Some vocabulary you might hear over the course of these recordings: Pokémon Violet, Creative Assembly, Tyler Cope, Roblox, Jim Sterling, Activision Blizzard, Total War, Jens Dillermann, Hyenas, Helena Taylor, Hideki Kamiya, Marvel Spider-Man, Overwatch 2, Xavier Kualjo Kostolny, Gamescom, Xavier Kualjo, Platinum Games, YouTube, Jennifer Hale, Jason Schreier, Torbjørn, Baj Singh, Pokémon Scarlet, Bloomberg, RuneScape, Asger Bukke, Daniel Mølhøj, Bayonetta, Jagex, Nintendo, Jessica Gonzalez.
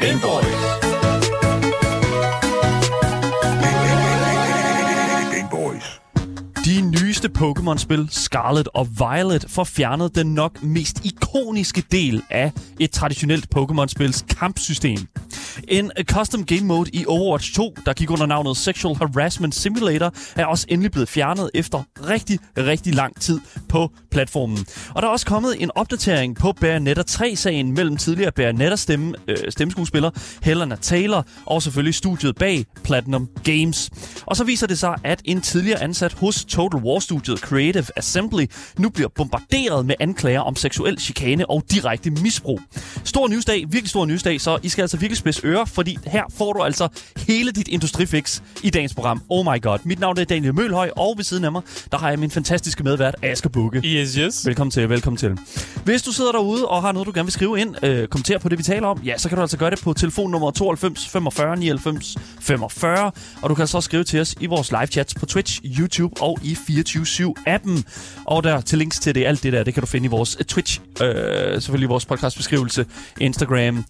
Game Boys. De nyeste Pokémon-spil, Scarlet og Violet, får fjernet den nok mest ikoniske del af et traditionelt Pokémon-spils kampsystem. En custom game mode i Overwatch 2, der gik under navnet Sexual Harassment Simulator, er også endelig blevet fjernet efter rigtig, rigtig lang tid på platformen. Og der er også kommet en opdatering på Bayonetta 3-sagen mellem tidligere Bayonetta-stemmeskuespiller Helena Taylor og selvfølgelig studiet bag Platinum Games. Og så viser det sig, at en tidligere ansat hos Total War-studiet Creative Assembly nu bliver bombarderet med anklager om seksuel chikane og direkte misbrug. Stor nyhedsdag, virkelig stor nyhedsdag, så I skal altså virkelig spidse ører, fordi her får du altså hele dit industrifix i dagens program. Oh my god. Mit navn er Daniel Mølhøj, og ved siden af mig, der har jeg min fantastiske medvært, Asger Bukke. Yes, yes. Velkommen til, velkommen til. Hvis du sidder derude og har noget, du gerne vil skrive ind, kommentere på det, vi taler om, ja, så kan du altså gøre det på telefonnummer 92 45 99 45, og du kan så også skrive til os i vores live-chats på Twitch, YouTube og i 24/7-appen. Og der til links til det, alt det der, det kan du finde i vores Twitch, selvfølgelig vores podcastbeskrivelse, Instagram,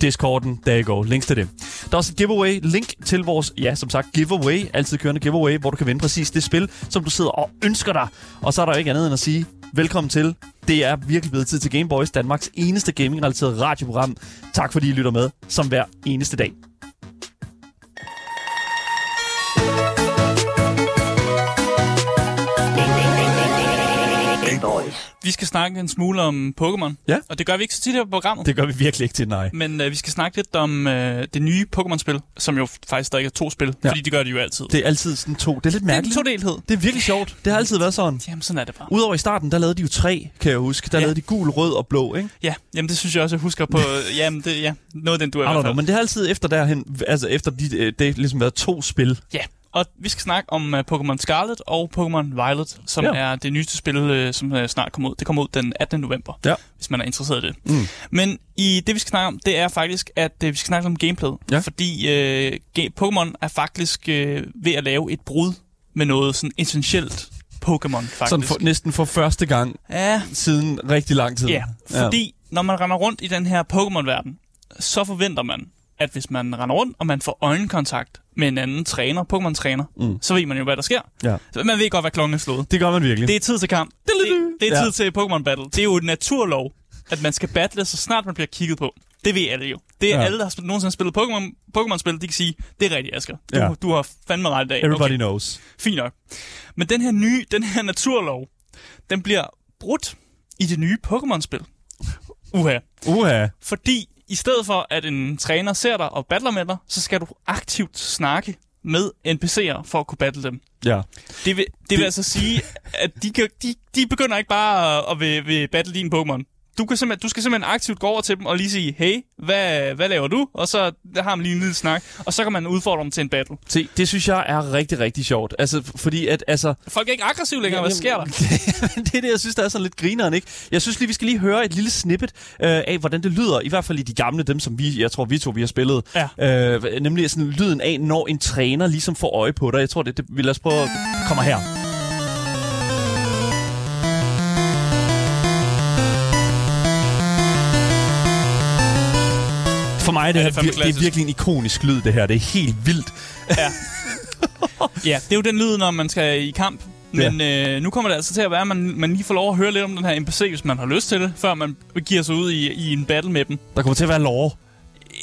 Discorden, der går. Links til det. Der er også et giveaway. Link til vores, ja, som sagt, giveaway. Altid kørende giveaway, hvor du kan vinde præcis det spil, som du sidder og ønsker dig. Og så er der jo ikke andet end at sige, velkommen til. Det er virkelig blevet tid til Game Boys, Danmarks eneste gaming-relateret radioprogram. Tak fordi I lytter med, som hver eneste dag. Vi skal snakke en smule om Pokémon, ja. Og det gør vi ikke så tit her på programmet. Det gør vi virkelig ikke tit, nej. Men vi skal snakke lidt om det nye Pokémon-spil, som jo faktisk stadig er to spil, ja. Fordi de gør det jo altid. Det er altid sådan to. Det er lidt mærkeligt. Det er en todelhed. Det er virkelig sjovt. Det har altid været sådan. Jamen, sådan er det bare. Udover i starten, der lavede de jo tre, kan jeg huske. Der lavede de gul, rød og blå, ikke? Ja, jamen det synes jeg også, jeg husker på. Jamen, det, ja, noget den du er i hvert fald. Men det har altid efter derhen, altså efter det ligesom været to spil. Ja. Og vi skal snakke om Pokémon Scarlet og Pokémon Violet, som er det nyeste spil, som snart kommer ud. Det kommer ud den 18. november, hvis man er interesseret i det. Mm. Men i det, vi skal snakke om, det er faktisk, at vi skal snakke om gameplay. Ja. Fordi Pokémon er faktisk ved at lave et brud med noget sådan essentielt Pokémon, faktisk. Sådan næsten for første gang siden rigtig lang tid. Ja, fordi når man render rundt i den her Pokémon-verden, så forventer man, at hvis man render rundt, og man får øjenkontakt med en anden træner, Pokémon-træner, så ved man jo, hvad der sker. Ja. Så man ved godt, hvad klokken er slået. Det gør man virkelig. Det er tid til kamp. Det er tid til Pokémon-battle. Det er jo et naturlov, at man skal battle, så snart man bliver kigget på. Det ved alle jo. Det er alle, der har nogensinde spillet Pokémon-spil, de kan sige, det er rigtigt, Asger. Du har fandme ret i dag. Everybody knows. Fint nok. Men den her naturlov, den bliver brudt i det nye Pokémon-spil. Uha. Fordi i stedet for, at en træner ser dig og battler med dig, så skal du aktivt snakke med NPC'er for at kunne battle dem. Ja. Det vil altså sige, at de begynder ikke bare at vil battle din Pokémon. Du skal simpelthen aktivt gå over til dem og lige sige, hey, hvad laver du? Og så har man lige en lille snak, og så kan man udfordre dem til en battle. Se, det synes jeg er rigtig, rigtig sjovt. Altså, fordi at, folk er ikke aggressive længere, hvad sker der? Det er det, jeg synes, der er sådan lidt grineren, ikke? Jeg synes lige, vi skal lige høre et lille snippet af, hvordan det lyder, i hvert fald i de gamle, dem som vi har spillet. Ja. Nemlig sådan lyden af, når en træner ligesom får øje på dig. Jeg tror, det vil os prøve at komme her. For mig det er virkelig en ikonisk lyd, det her. Det er helt vildt. Ja. Ja, det er jo den lyd, når man skal i kamp. Men nu kommer det altså til at være, at man lige får lov at høre lidt om den her NPC, hvis man har lyst til det, før man giver sig ud i en battle med dem. Der kommer til at være lore.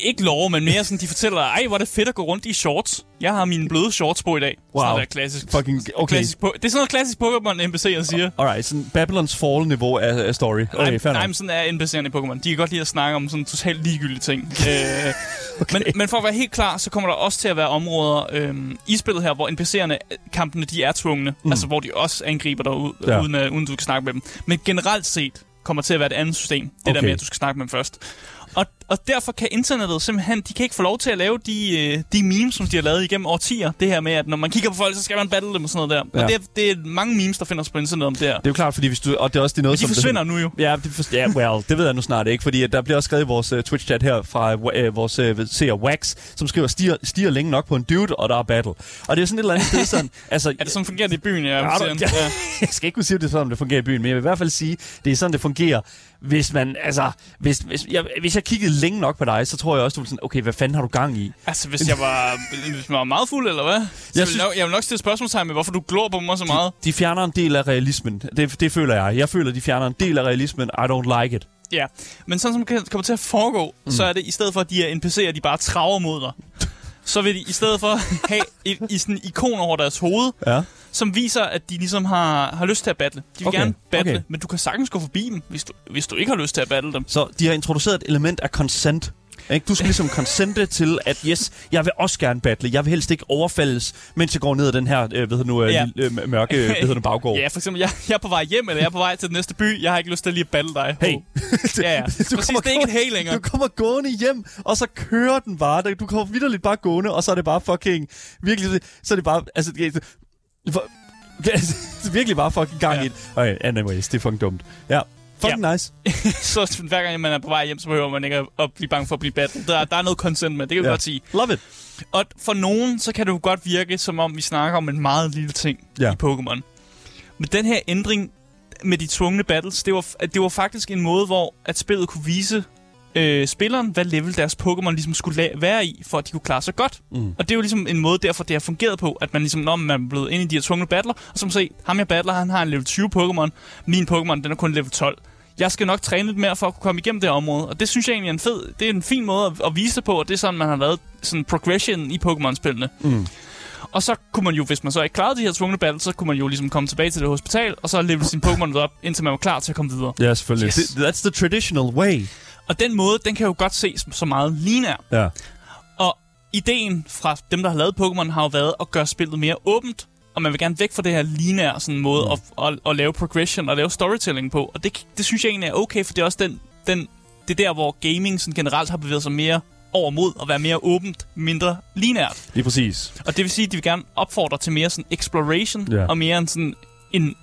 Ikke lore, men mere sådan, de fortæller, ej, hvor er det fedt at gå rundt i shorts. Jeg har mine bløde shorts på i dag. Wow. Sådan der klassisk. Fucking, okay. Det er sådan noget klassisk Pokémon NPC'er siger. Alright, sådan Babylons Fall-niveau af story. Okay, nej, men sådan er NPC'erne i Pokémon. De kan godt lide at snakke om sådan totalt ligegyldige ting. Okay. Men for at være helt klar, så kommer der også til at være områder i spillet her, hvor NPC'erne-kampene, de er tvungne. Mm. Altså, hvor de også angriber dig, uden du kan snakke med dem. Men generelt set kommer til at være et andet system. Det der med, at du skal snakke med dem først. Og derfor kan internettet simpelthen, de kan ikke få lov til at lave de memes, som de har lavet igennem årtier. Det her med, at når man kigger på folk, så skal man battle dem og sådan noget der. Ja. Og det er mange memes, der finder sig på internettet om det her. Det er jo klart, fordi hvis du... Og det er også det noget, de som... de forsvinder nu jo. Ja, det ved jeg nu snart ikke, fordi der bliver også skrevet i vores Twitch-chat her fra vores seer Wax, som skriver, stiger længe nok på en dude, og der er battle. Og det er sådan et eller andet sted sådan... altså, er det sådan, fungerer det i byen? Jeg skal ikke kunne sige, at det er sådan, det fungerer i byen, men jeg vil i hvert fald sige, det er sådan, det fungerer, hvis man... Altså, hvis jeg jeg kiggede længe nok på dig, så tror jeg også, du ville sådan, okay, hvad fanden har du gang i? Altså, hvis man var meget fuld, eller hvad? Jeg vil nok stille spørgsmålstegn med, hvorfor du glor på mig så meget. De fjerner en del af realismen. Det føler jeg. Jeg føler, de fjerner en del af realismen. I don't like it. Ja, men sådan som det kommer til at foregå, så er det, i stedet for, at de er NPC'er, de bare traver mod dig, så vil de i stedet for have et sådan ikon over deres hoved, ja, som viser, at de ligesom har lyst til at battle. De vil gerne battle, men du kan sagtens gå forbi dem, hvis du ikke har lyst til at battle dem. Så de har introduceret et element af consent. Ikke? Du skal ligesom consente til, at yes, jeg vil også gerne battle. Jeg vil helst ikke overfaldes, mens jeg går ned ad den her mørke baggård. Ja, for eksempel, jeg er på vej hjem, eller jeg er på vej til den næste by. Jeg har ikke lyst til at lige at battle dig. Hey. Ja, ja. Præcis, det er ikke et hey længere. Du kommer gående hjem, og så kører den bare. Du kommer vitterligt bare gående, og så er det bare fucking... Virkelig, så er det bare... Altså, det er virkelig bare fucking gang i det. Okay, anyways, det er fucking dumt. Ja. Fucking nice. Så hver gang man er på vej hjem, så behøver man ikke at blive bange for at blive battle. Der er noget consent med, det kan vi godt sige. Love it. Og for nogen, så kan det jo godt virke, som om vi snakker om en meget lille ting i Pokémon. Men den her ændring med de tvungne battles, det var faktisk en måde, hvor at spillet kunne vise spilleren, hvad level deres Pokémon ligesom skulle være i, for at de kunne klare sig godt. Mm. Og det er jo ligesom en måde, derfor det har fungeret på, at man ligesom, når man er blevet inde i de her tvungne battler, og som se, ham jeg battler, han har en level 20 Pokémon, min Pokémon, den er kun level 12. Jeg skal nok træne lidt mere for at kunne komme igennem det område, og det synes jeg egentlig er det er en fin måde at vise det på, og det er sådan, man har lavet sådan progression i Pokémon-spillene. Mm. Og så kunne man jo, hvis man så ikke klarede de her tvungne battles, så kunne man jo ligesom komme tilbage til det hospital, og så level sin Pokémon op, indtil man var klar til at komme videre. Ja, selvfølgelig. Yes. That's the traditional way. Og den måde, den kan jo godt ses så meget lineær. Ja. Og ideen fra dem, der har lavet Pokémon, har jo været at gøre spillet mere åbent, og man vil gerne væk fra det her lineære sådan måde at lave progression og lave storytelling på. Og det synes jeg egentlig er okay, for det er også det der, hvor gaming sådan generelt har bevæget sig mere over mod at være mere åbent, mindre lineært. Lige præcis. Og det vil sige, at de vil gerne opfordre til mere sådan exploration og mere en sådan...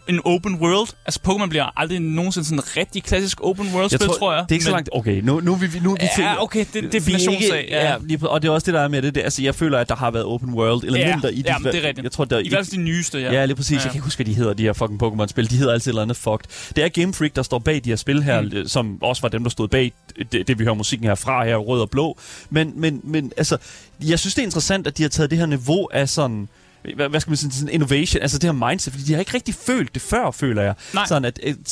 En open world. Altså, Pokémon bliver aldrig nogensinde sådan en rigtig klassisk open world-spil, tror jeg. Det er ikke så langt... Okay, nu er vi ja, okay, det er definitionssag. Ja. Og det er også det, der er med det. Altså, jeg føler, at der har været open world-elementer i det. Ja, det er rigtigt. Jeg tror, der, I hvert fald de nyeste, ja. Ja, lige præcis. Ja. Jeg kan ikke huske, hvad de hedder, de her fucking Pokémon-spil. De hedder altid et eller andet fucked. Det er Game Freak, der står bag de her spil her, som også var dem, der stod bag det vi hører musikken herfra, her rød og blå. Men altså, jeg synes, det er interessant, at de har taget det her niveau af sådan... Hvad skal man sige, sådan innovation, altså det her mindset, fordi de har ikke rigtig følt det før, føler jeg. Nej. Sådan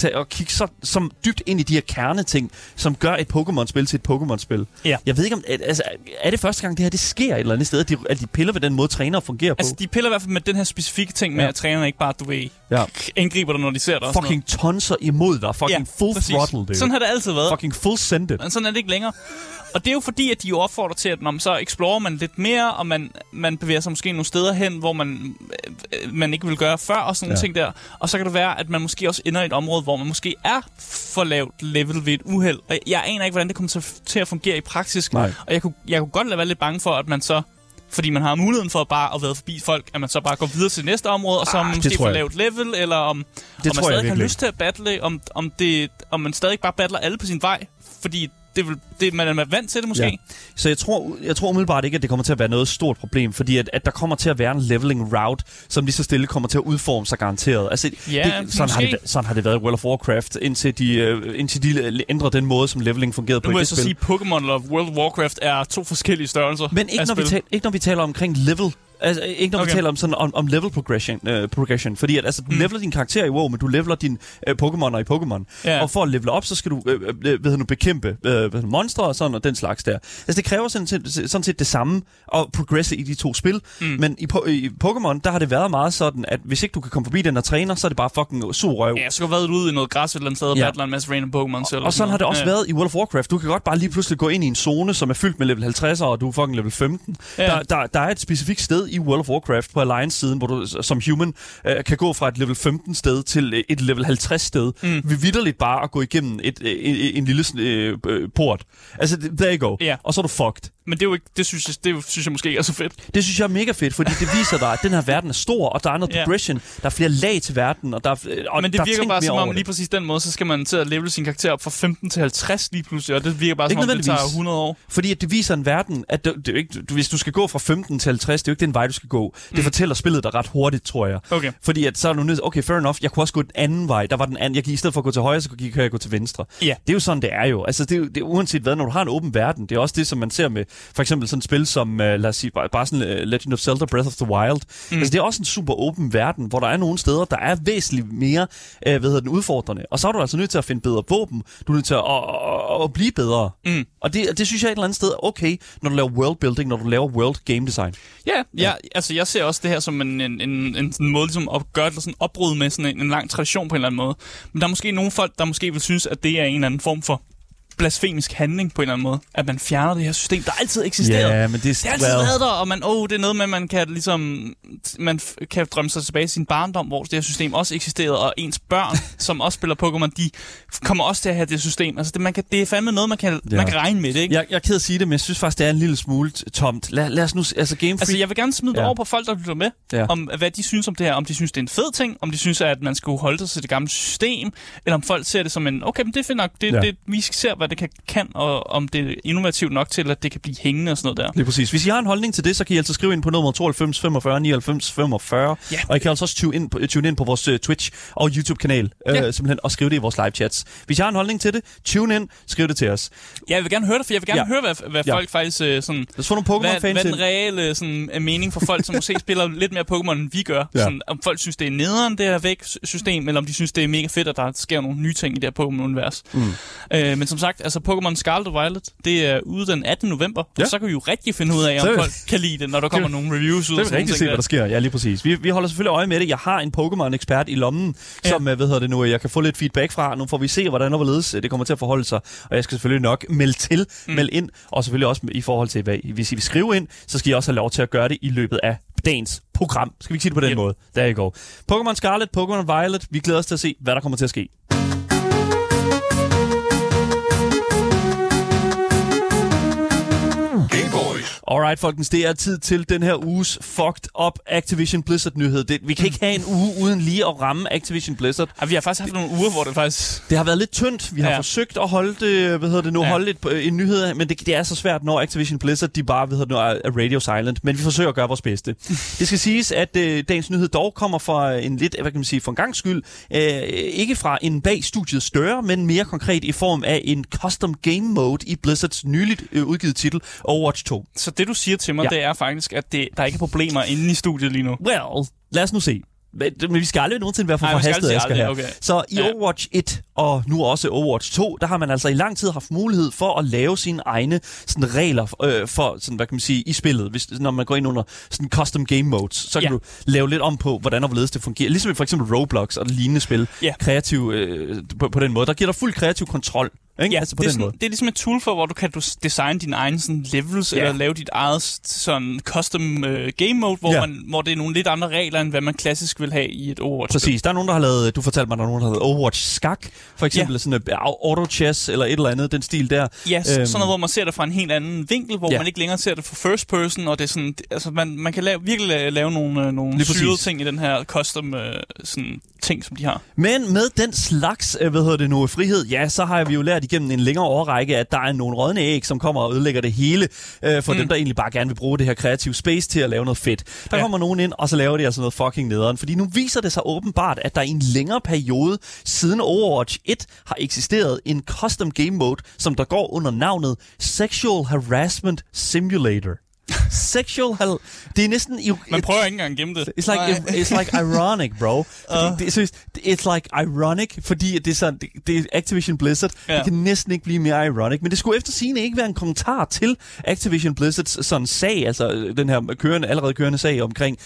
at kigge så dybt ind i de her kerneting, som gør et Pokémon-spil til et Pokémon-spil. Ja. Jeg ved ikke om, altså er det første gang det her, det sker et eller andet sted, at de piller ved den måde, trænere fungerer på? Altså de piller i hvert fald med den her specifikke ting med, at trænerne ikke bare, du ved, angriber dig, når de ser dig. Fucking tonser imod dig, fucking full throttle, dude. Sådan har det altid været. Fucking full send it. Men sådan er det ikke længere. Og det er jo fordi, at de jo opfordrer til, at man så explorer man lidt mere, og man bevæger sig måske nogle steder hen, hvor man ikke vil gøre før, og sådan nogle ting der. Og så kan det være, at man måske også ender i et område, hvor man måske er for lavt level ved et uheld. Og jeg aner ikke, hvordan det kommer til at fungere i praksis. Nej. Og jeg kunne godt være lidt bange for, at man så... Fordi man har muligheden for bare at være forbi folk, at man så bare går videre til næste område, og så måske får lavt level, eller om man stadig har lyst til at battle, om man stadig bare battler alle på sin vej, fordi... man er vant til det måske. Ja. Så jeg tror umiddelbart ikke, at det kommer til at være noget stort problem, fordi at der kommer til at være en leveling route, som lige så stille kommer til at udforme sig garanteret. Altså, sådan har det været i World of Warcraft, indtil de ændrer den måde, som leveling fungerede på i det spil. Nu må jeg så sige, Pokémon og World of Warcraft er to forskellige størrelser. Men ikke når vi taler omkring level. Altså, ikke når vi taler om sådan om level progression, fordi at altså du leveler din karakter i WoW, men du leveler din Pokémoner i Pokémon. Yeah. Og for at levele op, så skal du bekæmpe monstre og sådan og den slags der. Altså det kræver sådan set det samme at progresse i de to spil, men i Pokémon, der har det været meget sådan, at hvis ikke du kan komme forbi den der træner, så er det bare fucking sur røv. Ja, så har været ud i noget græs eller andet sted og battler en masse random Pokémon selv. Og sådan har det også været i World of Warcraft. Du kan godt bare lige pludselig gå ind i en zone, som er fyldt med level 50'ere, og du er fucking level 15. Yeah. Der er et specifikt sted i World of Warcraft på Alliance-siden, hvor du som human kan gå fra et level 15 sted til et level 50 sted. Vi vitterligt bare at gå igennem en lille port. Altså, there you go. Yeah. Og så er du fucked. Men det er jo ikke, det synes jeg måske ikke er så fedt. Det synes jeg er mega fedt, fordi det viser dig, at den her verden er stor, og der er noget progression, der er flere lag til verden, og der og men det der virker bare som om, lige præcis den måde, så skal man til at levele sin karakter op fra 15 til 50 lige pludselig, og det virker bare som om, det tager 100 år. Fordi at det viser en verden, at hvis du skal gå fra 15 til 50, det er jo ikke den vej, du skal gå. Det fortæller spillet dig ret hurtigt, tror jeg. Okay. Fordi at så er du nødt til, okay, fair enough, jeg kunne også gå den anden vej. Der var den anden, jeg gik i stedet for at gå til højre, så kan jeg gå til venstre. Yeah. Det er jo sådan, det er jo. Altså, det er uanset hvad, når du har en åben verden, det er også det, som man ser med for eksempel sådan et spil som, lad os sige, bare sådan Legend of Zelda Breath of the Wild. Mm. Altså, det er også en super åben verden, hvor der er nogle steder, der er væsentligt mere, udfordrende. Og så er du altså nødt til at finde bedre våben. Du er nødt til at blive bedre. Mm. Og det synes jeg et eller andet sted, okay, når du laver worldbuilding, når du laver world game design. Ja, altså jeg ser også det her som en sådan måde ligesom at gøre det sådan opbrud med sådan en lang tradition på en eller anden måde. Men der er måske nogle folk, der måske vil synes, at det er en eller anden form for blasfemisk handling på en eller anden måde, at man fjerner det her system, der altid eksisterer. Yeah, men det er altid været der, og man, det er noget med, at man kan ligesom, man kan drømme sig tilbage i sin barndom, hvor det her system også eksisterede, og ens børn, som også spiller Pokémon, de kommer også til at have det system. Altså, det er fandme noget, man kan regne med det, ikke? Jeg er ked at sige det, men jeg synes faktisk, det er en lille smule tomt. Lad os nu, altså Game Freak. Altså, jeg vil gerne smide det over på folk, der lytter med, om hvad de synes om det her, om de synes, det er en fed ting, om de synes, at man skal holde sig til det gamle system, eller om folk ser det som en, okay, men det er fint nok, det, vi ser, hvad det kan, og om det er innovativt nok til, at det kan blive hængende og sådan noget der. Lige præcis. Hvis I har en holdning til det, så kan I altså skrive ind på nummer 92 45 99 45, og I kan altså også tune ind på vores Twitch og YouTube-kanal, simpelthen, og skrive det i vores live-chats. Hvis I har en holdning til det, tune ind, skriv det til os. Ja, jeg vil gerne høre det, for jeg vil gerne høre, hvad folk faktisk sådan... Lad os få nogle Pokémon-fans hvad den reelle sådan, mening for folk, som måske spiller lidt mere Pokémon, end vi gør. Ja. Sådan, om folk synes, det er nederen, det her væk-system, eller om de synes, det er mega fedt, at der sker nogle nye ting i det her Pokémon-univers. Men som sagt, altså Pokémon Scarlet og Violet, det er ude den 18. november, og så kan vi jo rigtig finde ud af, om folk kan lide det, når der kommer nogle reviews ud. Så vi rigtig se, hvad der sker. Ja, lige præcis. Vi holder selvfølgelig øje med det. Jeg har en Pokémon-ekspert i lommen, som jeg kan få lidt feedback fra. Nu får vi se, hvordan og hvorledes det kommer til at forholde sig. Og jeg skal selvfølgelig nok melde ind, og selvfølgelig også i forhold til, hvad hvis I vil skrive ind, så skal I også have lov til at gøre det i løbet af dagens program. Skal vi ikke sige det på den måde? Der I går. Pokémon Scarlet, Pokémon Violet, vi glæder os til at se, hvad der kommer til at ske. Alright, folkens, det er tid til den her uges fucked up Activision Blizzard-nyhed. Vi kan ikke have en uge uden lige at ramme Activision Blizzard. Ja, vi har faktisk haft nogle uger, hvor det faktisk... Det har været lidt tyndt. Vi har forsøgt at holde det, holde en nyhed, men det er så svært, når Activision Blizzard, de bare, er radio silent. Men vi forsøger at gøre vores bedste. Det skal siges, at dagens nyhed dog kommer fra en lidt, hvad kan man sige, for en gangs skyld, ikke fra en bag studiets døre, men mere konkret i form af en custom game mode i Blizzards nyligt udgivet titel, Overwatch 2. Så det, du siger til mig, det er faktisk, at der ikke er problemer inde i studiet lige nu. Well, lad os nu se. Men vi skal aldrig nogensinde være forhastet, Asger, her. Okay. Så i Overwatch 1 og nu også Overwatch 2, der har man altså i lang tid haft mulighed for at lave sine egne sådan, regler for, sådan, hvad kan man sige, i spillet. Hvis, når man går ind under sådan, custom game modes, så kan du lave lidt om på, hvordan og hvorledes det fungerer. Ligesom for eksempel Roblox og lignende spil, kreativ på den måde. Der giver dig fuld kreativ kontrol. Ja, altså på det, er sådan, det er ligesom et tool for, hvor du kan designe dine egne sådan, levels, eller lave dit eget sådan, custom game mode, hvor det er nogle lidt andre regler, end hvad man klassisk vil have i et Overwatch. Præcis, der er nogen, der har lavet, du fortalte mig, der er nogen, der har lavet Overwatch skak, for eksempel sådan et auto-chess, eller et eller andet, den stil der. Ja, sådan noget, hvor man ser det fra en helt anden vinkel, hvor man ikke længere ser det fra first person, og det er sådan, altså man kan virkelig lave nogle syrede ting i den her custom sådan, ting, som de har. Men med den slags, frihed, så har vi jo lært gennem en længere årrække, at der er nogle rådne æg, som kommer og ødelægger det hele for dem, der egentlig bare gerne vil bruge det her kreative space til at lave noget fedt. Der kommer nogen ind, og så laver de altså noget fucking nederen, fordi nu viser det sig åbenbart, at der i en længere periode siden Overwatch 1 har eksisteret en custom game mode, som der går under navnet Sexual Harassment Simulator. Det er næsten... Man prøver ikke engang at gemme det. It's like ironic, bro. It's like ironic, fordi det er Activision Blizzard. Det kan næsten ikke blive mere ironic. Men det skulle eftersigende ikke være en kommentar til Activision Blizzards sådan sag, altså den her allerede kørende sag omkring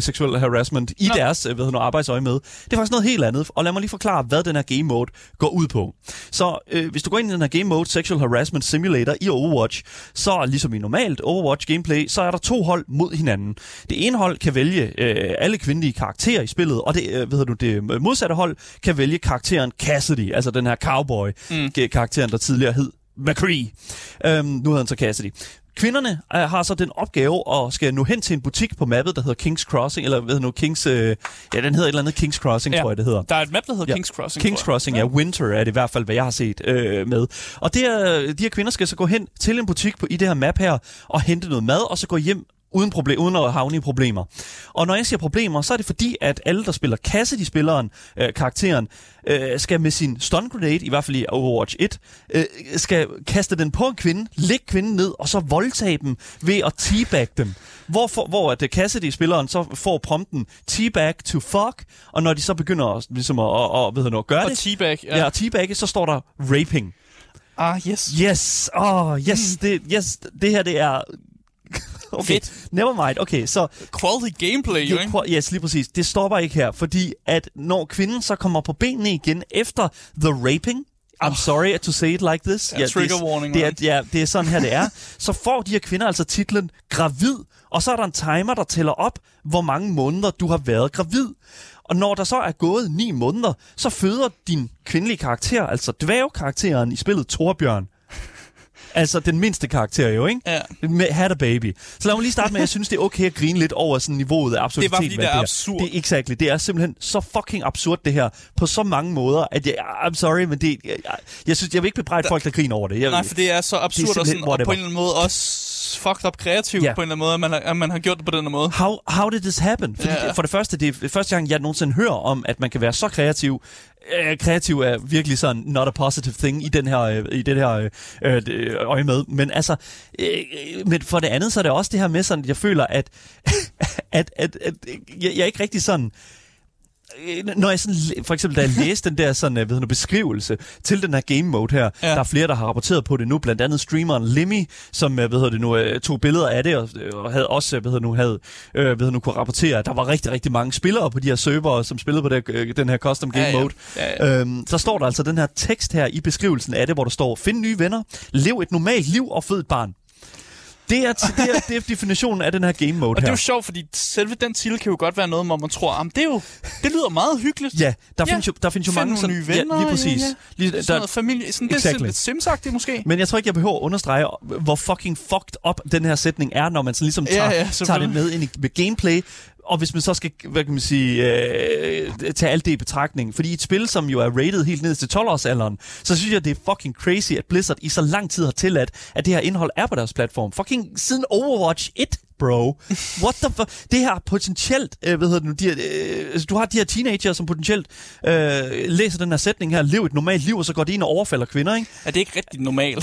sexual harassment i deres arbejdsøje med. Det er faktisk noget helt andet, og lad mig lige forklare, hvad den her game mode går ud på. Så hvis du går ind i den her game mode, Sexual Harassment Simulator i Overwatch, så ligesom i normalt Overwatch gameplay, så er der to hold mod hinanden. Det ene hold kan vælge alle kvindelige karakterer i spillet, og det modsatte hold kan vælge karakteren Cassidy, altså den her cowboy-karakteren, der tidligere hed McCree. Nu hedder han så Cassidy. Kvinderne har så den opgave at skal nå hen til en butik på mappet, der hedder King's Crossing, eller den hedder et eller andet King's Crossing, tror jeg det hedder. Der er et map, der hedder King's Crossing. King's Crossing, Winter er det i hvert fald, hvad jeg har set med. Og de her kvinder skal så gå hen til en butik i det her map her, og hente noget mad, og så gå hjem uden at havne i problemer. Og når jeg siger problemer, så er det fordi, at alle, der spiller Cassidy-spilleren, karakteren, skal med sin stun grenade, i hvert fald i Overwatch 1, skal kaste den på en kvinde, lægge kvinden ned, og så voldtage dem ved at teabag dem. Hvor at Cassidy-spilleren så får prompten teabag to fuck, og når de så begynder at gøre det, og teabag, ja, teabagge, så står der raping. Ah, yes. Yes, det her, det er... Okay, fedt. Nevermind, okay, så... Quality gameplay, jo, ikke? Yes, lige præcis. Det stopper ikke her, fordi at når kvinden så kommer på benene igen efter the raping... I'm sorry to say it like this. Ja, trigger warning. Det er sådan her, det er. Så får de her kvinder altså titlen gravid, og så er der en timer, der tæller op, hvor mange måneder du har været gravid. Og når der så er gået 9 måneder, så føder din kvindelige karakter, altså dværgkarakteren i spillet Torbjørn. Altså den mindste karakter jo, ikke? Ja. Med had a baby. Så lad mig lige starte med, at jeg synes, det er okay at grine lidt over sådan niveauet af absurditet. Det var fordi, det er absurd. Det er exakt. Det er simpelthen så fucking absurd, det her. På så mange måder, at I'm sorry, men det... Jeg synes, jeg vil ikke bebrejde folk, der griner over det. Nej, for det er så absurd, det er og, sådan, og på en eller anden måde også... fucked up kreativt, yeah, på en eller anden måde, at man har gjort det på den her måde. How did this happen? Fordi, yeah, for det første, det er første gang, jeg nogensinde hører om, at man kan være så kreativ. Kreativ er virkelig sådan not a positive thing i den her øje med. Men altså, men for det andet, så er det også det her med sådan, jeg føler, at jeg er ikke rigtig sådan... Når jeg sådan, for eksempel da jeg læste den der sådan, beskrivelse til den her game mode her, ja, der er flere, der har rapporteret på det nu, blandt andet streameren Limmy, som tog billeder af det og havde også kunne rapportere, at der var rigtig, rigtig mange spillere på de her servere, som spillede på den her custom game mode. Ja. Så står der altså den her tekst her i beskrivelsen af det, hvor der står: find nye venner, lev et normalt liv og fød et barn. Det er definitionen af den her game mode. Og det er jo sjovt, fordi selve den titel kan jo godt være noget, hvor man tror, det er jo, det lyder meget hyggeligt. Ja, der findes jo mange sådan, nye venner, ja, lige præcis. Ja, ja. Lige, sådan noget familie, sådan exactly. Det er simsagtigt måske. Men jeg tror ikke, jeg behøver at understrege, hvor fucking fucked up den her sætning er, når man sådan ligesom tager det med ind med gameplay. Og hvis man så skal, hvad kan man sige, tage alt det i betragtning. Fordi et spil, som jo er rated helt ned til 12-årsalderen, så synes jeg, det er fucking crazy, at Blizzard i så lang tid har tilladt, at det her indhold er på deres platform. Fucking siden Overwatch 1, bro. What the fuck? Det her potentielt, du har de her teenager, som potentielt læser den her sætning her, lev et normalt liv, og så går de ind og overfalder kvinder, ikke? Er det ikke rigtig normalt?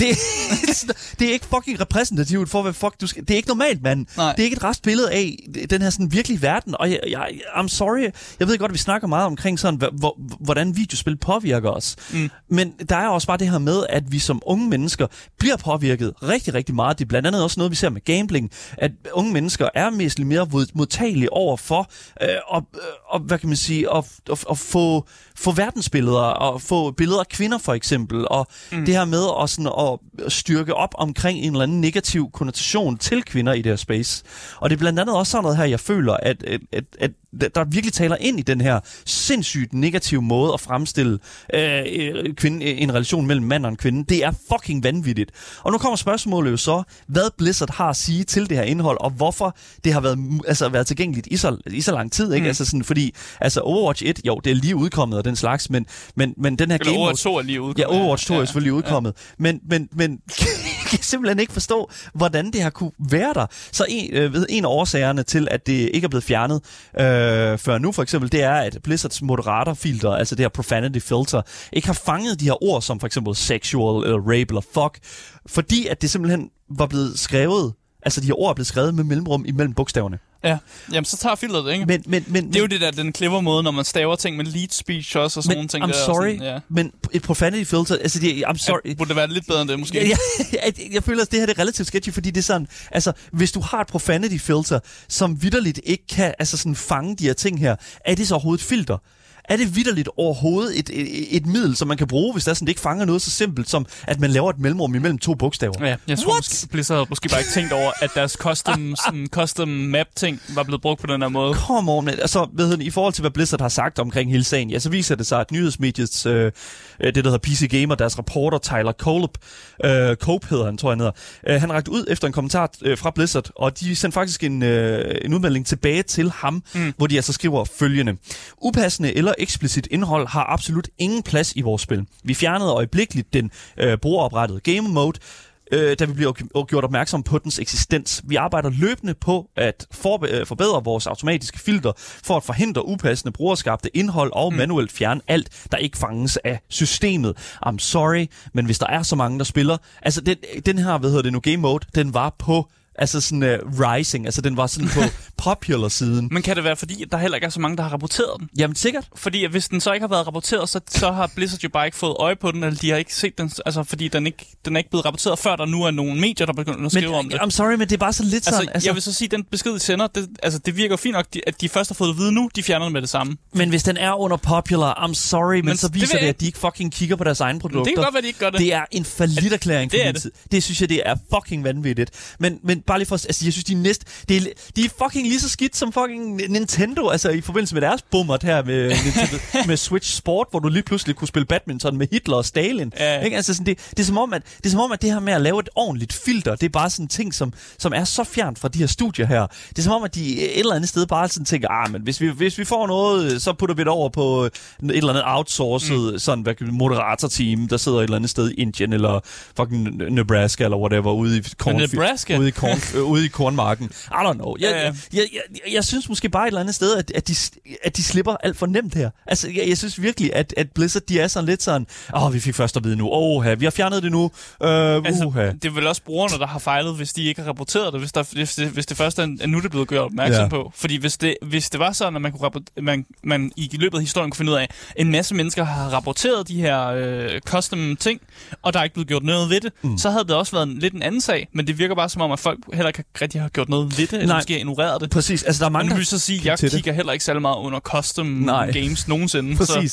Det er ikke fucking repræsentativt for, hvad fuck du skal... Det er ikke normalt, mand. Nej. Det er ikke et restbillede af den her sådan virkelige verden, og I'm sorry, jeg ved godt, at vi snakker meget omkring sådan, hvordan videospil påvirker os, men der er også bare det her med, at vi som unge mennesker bliver påvirket rigtig, rigtig meget. Det er blandt andet også noget, vi ser med gambling, at unge mennesker er mest mere modtagelige over for at få verdensbilleder og få billeder af kvinder for eksempel, og det her med at, sådan, at styrke op omkring en eller anden negativ konnotation til kvinder i det her space. Og det er blandt andet også sådan noget her, jeg føler, at der virkelig taler ind i den her sindssygt negative måde at fremstille en relation mellem mand og en kvinde. Det er fucking vanvittigt. Og nu kommer spørgsmålet jo så, hvad Blizzard har at sige til det her indhold, og hvorfor det har været tilgængeligt i så lang tid, ikke? Altså sådan, fordi Overwatch 1, jo, det er lige udkommet og den slags, men den her game mode... Overwatch 2 er lige udkommet. Ja, Overwatch 2 er selvfølgelig udkommet. Men jeg kan simpelthen ikke forstå, hvordan det har kunne være der. Så en af årsagerne til, at det ikke er blevet fjernet før nu for eksempel, det er, at Blizzards moderatorfilter, altså det her profanity filter, ikke har fanget de her ord som for eksempel sexual, eller rape, eller fuck, fordi at det simpelthen var blevet skrevet, altså de her ord er blevet skrevet med mellemrum imellem bogstaverne. Ja, jamen så tager filteret det, ikke? Men det er jo det der, den clever måde, når man staver ting med lead speech også, og sådan nogle ting. I'm sorry, sådan, ja, men et profanity filter, altså I'm sorry. Ja, burde det være lidt bedre end det, måske? Jeg føler, at det her det er relativt sketchy, fordi det er sådan, altså hvis du har et profanity filter, som vitterligt ikke kan altså sådan fange de her ting her, er det så overhovedet et filter? Er det vitterligt overhovedet et middel, som man kan bruge, hvis der sådan, det ikke fanger noget så simpelt som, at man laver et mellemrum imellem 2 bogstaver? Ja, jeg tror, Blizzard havde måske bare ikke tænkt over, at deres custom map-ting var blevet brugt på den her måde. Come on, man. Altså, i forhold til, hvad Blizzard har sagt omkring hele sagen, ja, så viser det sig, at nyhedsmediets, det der hedder PC Gamer, deres reporter Tyler Cope hedder han, tror jeg, han rakte ud efter en kommentar fra Blizzard, og de sendte faktisk en udmelding tilbage til ham, hvor de altså skriver følgende: upassende eller eksplicit indhold har absolut ingen plads i vores spil. Vi fjernede øjeblikkeligt den brugeroprettede game mode, da vi bliver gjort opmærksom på dens eksistens. Vi arbejder løbende på at forbedre vores automatiske filter for at forhindre upassende brugerskabte indhold og manuelt fjerne alt, der ikke fanges af systemet. I'm sorry, men hvis der er så mange, der spiller... Altså, den her, game mode, den var på... Altså sådan rising, altså den var sådan på popular-siden. Men kan det være, fordi der heller ikke er så mange, der har rapporteret den? Jamen sikkert. Fordi hvis den så ikke har været rapporteret, så har Blizzard jo bare ikke fået øje på den, eller de har ikke set den, altså fordi den er ikke blevet rapporteret, før der nu er nogle medier, der begynder at skrive om det. I'm sorry, men det er bare så lidt sådan. Altså, jeg vil så sige, at den besked, de sender, det virker fint nok, at de først har fået at vide nu, de fjerner den med det samme. Men hvis den er under popular, I'm sorry, men så viser det, at de ikke fucking kigger på deres egne produkter. Det kan godt være, de ikke gør det. Det er en falliterklæring for min tid. Det synes jeg, det er fucking vanvittigt. Men bare lige for at jeg synes, de er fucking lige så skidt som fucking Nintendo, altså i forbindelse med deres bummert her med, med Switch Sport, hvor du lige pludselig kunne spille badminton med Hitler og Stalin. Ikke? Altså sådan, det er som om, at det her med at lave et ordentligt filter, det er bare sådan en ting, som er så fjernt fra de her studier her. Det er som om, at de et eller andet sted bare sådan tænker, men hvis vi får noget, så putter vi det over på et eller andet outsourcet moderator-team, der sidder et eller andet sted i Indien eller fucking Nebraska eller whatever, ude i kornmarken. I don't know. Jeg synes måske bare et eller andet sted, at de slipper alt for nemt her. Altså, jeg synes virkelig, at Blizzard, de er sådan lidt sådan, vi fik først at vide nu, vi har fjernet det nu, det er vel også brugerne, der har fejlet, hvis de ikke har rapporteret det, hvis det først er nu, det er blevet gjort opmærksom på. Fordi hvis det var sådan, at man kunne man i løbet af historien kunne finde ud af, en masse mennesker har rapporteret de her custom ting, og der er ikke blevet gjort noget ved det, så havde det også været lidt en anden sag, men det virker bare som om, at folk heller ikke rigtig har gjort noget ved det, eller måske ignoreret det. Præcis. Altså, der er mange, jeg kigger heller ikke særlig meget under custom games nogensinde. Præcis.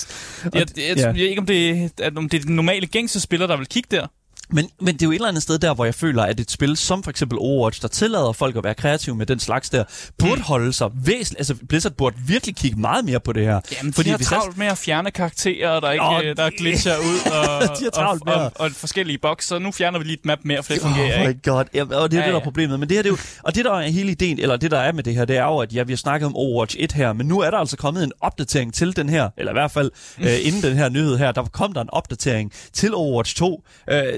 Så jeg ved ikke, om det er de normale gængse spillere, der vil kigge der. Men det er jo et eller andet sted der, hvor jeg føler, at et spil som for eksempel Overwatch, der tillader folk at være kreative med den slags der, burde holde sig væsentligt. Altså Blizzard burde virkelig kigge meget mere på det her. Jamen, fordi de har travlt med at fjerne karakterer, der glitcher ud, og forskellige bugs, så nu fjerner vi lige et map mere, for det fungerer ikke. Oh my god, og det er det, der er problemet. Men det her, det er jo, og det der er hele ideen, eller det der er med det her, det er jo, at vi har snakket om Overwatch 1 her, men nu er der altså kommet en opdatering til den her, eller i hvert fald inden den her nyhed her, der kom der en opdatering til Overwatch 2,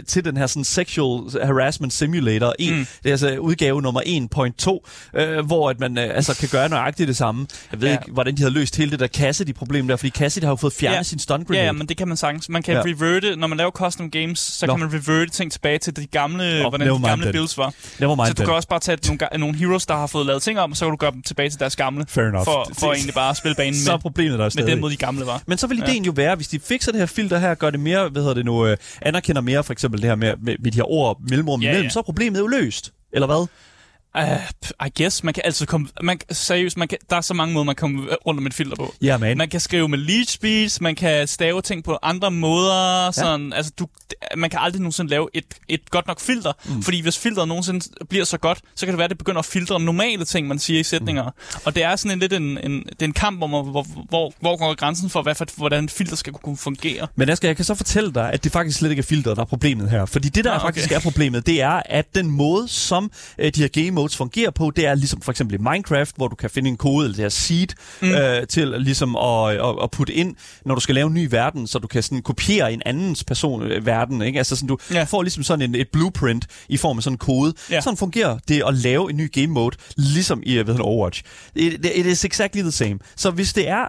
til den her sådan sexual harassment simulator 1, det er altså udgave nummer 1.2, hvor at man kan gøre nøjagtigt det samme. Jeg ved ikke, hvordan de havde løst hele det der Cassidy-problem der, fordi Cassidy har jo fået fjernet sin stun grenade. Ja, men det kan man sagtens. Man kan reverte, når man laver custom games, så kan man reverte ting tilbage til de gamle, hvordan de gamle builds var. Så du kan også bare tage nogle heroes, der har fået lavet ting om, og så kan du gøre dem tilbage til deres gamle, for egentlig bare at spille banen så med den måde, de gamle var. Men så vil ideen jo være, hvis de fikser det her filter her, gør det mere, anerkender mere for eksempel det her med de her ord mellemrum imellem, så er problemet jo løst, eller hvad? I guess, man kan altså komme... der er så mange måder, man kan komme rundt om et filter på. Yeah, man. Man kan skrive med leech speech, man kan stave ting på andre måder, sådan... Altså, man kan aldrig nogensinde lave et godt nok filter, fordi hvis filteret nogensinde bliver så godt, så kan det være, at det begynder at filtre normale ting, man siger i sætninger. Og det er sådan en kamp om, hvor går grænsen for, hvordan et filter skal kunne fungere. Men Asger, jeg kan så fortælle dig, at det faktisk slet ikke er filteret, der er problemet her. Fordi det, der faktisk er problemet, det er, at den måde, som de her game fungerer på, det er ligesom for eksempel i Minecraft, hvor du kan finde en kode, eller det her seed, til ligesom at putte ind, når du skal lave en ny verden, så du kan sådan kopiere en andens verden, ikke? Altså sådan, du får ligesom sådan et blueprint i form af sådan en kode. Yeah. Sådan fungerer det at lave en ny game mode, ligesom i Overwatch. It is exactly the same. Så hvis det er,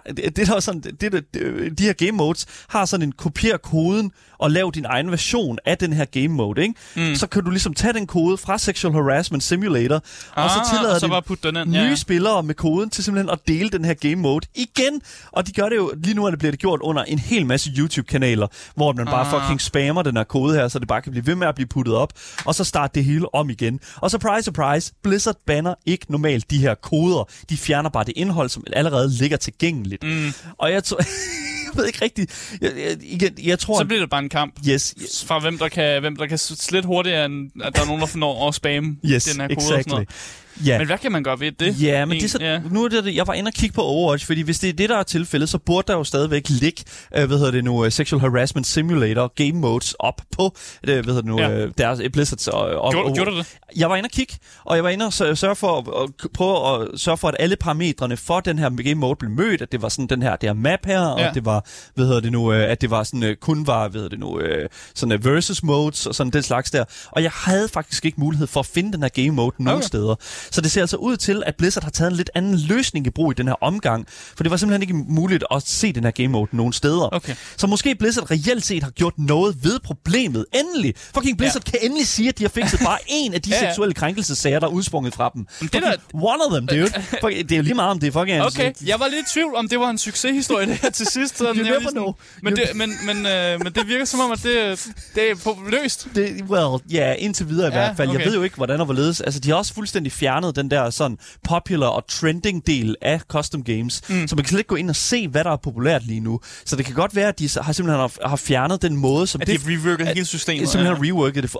de her game modes har sådan en kopier koden, og lav din egen version af den her game mode, ikke? Så kan du ligesom tage den kode fra Sexual Harassment Simulator, og så tillader den nye spillere med koden til simpelthen at dele den her game mode igen. Og de gør det jo, lige nu bliver det gjort under en hel masse YouTube-kanaler, hvor man bare fucking spammer den her kode her, så det bare kan blive ved med at blive puttet op, og så starter det hele om igen. Og surprise, surprise, Blizzard banner ikke normalt de her koder. De fjerner bare det indhold, som allerede ligger tilgængeligt. Og jeg ved ikke rigtigt. Jeg tror, så bliver det bare en kamp. Yes. Fra hvem der kan slette hurtigere, end at der er nogen, der får at spamme den her kode og sådan noget. Ja. Men hvad kan man gøre ved det? Ja, men det så, ja. Nu er det, jeg var inde og kigge på Overwatch, fordi hvis det er det, der er tilfældet, så burde der jo stadigvæk ligge, Sexual Harassment Simulator Game Modes op på, deres Blizzards. Gjorde du det? Jeg var inde og kigge, og jeg var inde og prøve at sørge for, at alle parametrene for den her game mode blev mødt, at det var sådan den her, det her map her, og det var, at det var sådan, kun var, sådan versus modes og sådan den slags der. Og jeg havde faktisk ikke mulighed for at finde den her game mode nogen steder. Så det ser altså ud til, at Blizzard har taget en lidt anden løsning i brug i den her omgang, for det var simpelthen ikke muligt at se den her game mode nogen steder. Okay. Så måske Blizzard reelt set har gjort noget ved problemet. Endelig! Fucking Blizzard kan endelig sige, at de har fikset bare en af de seksuelle krænkelsesager, der er udsprunget fra dem. One of them, dude. Det er jo lige meget om det. Okay, jeg var lidt i tvivl, om det var en succeshistorie det her til sidst. Sådan, men det virker som om, at det er løst. Indtil videre i hvert fald. Okay. Jeg ved jo ikke, hvordan og hvorledes. Altså, de har også fuldstændig fjernet den der sådan popular og trending del af custom games, så man kan slet ikke gå ind og se, hvad der er populært lige nu. Så det kan godt være, at de har simpelthen har fjernet den måde, som de reworket hele systemet. Simpelthen har reworket det.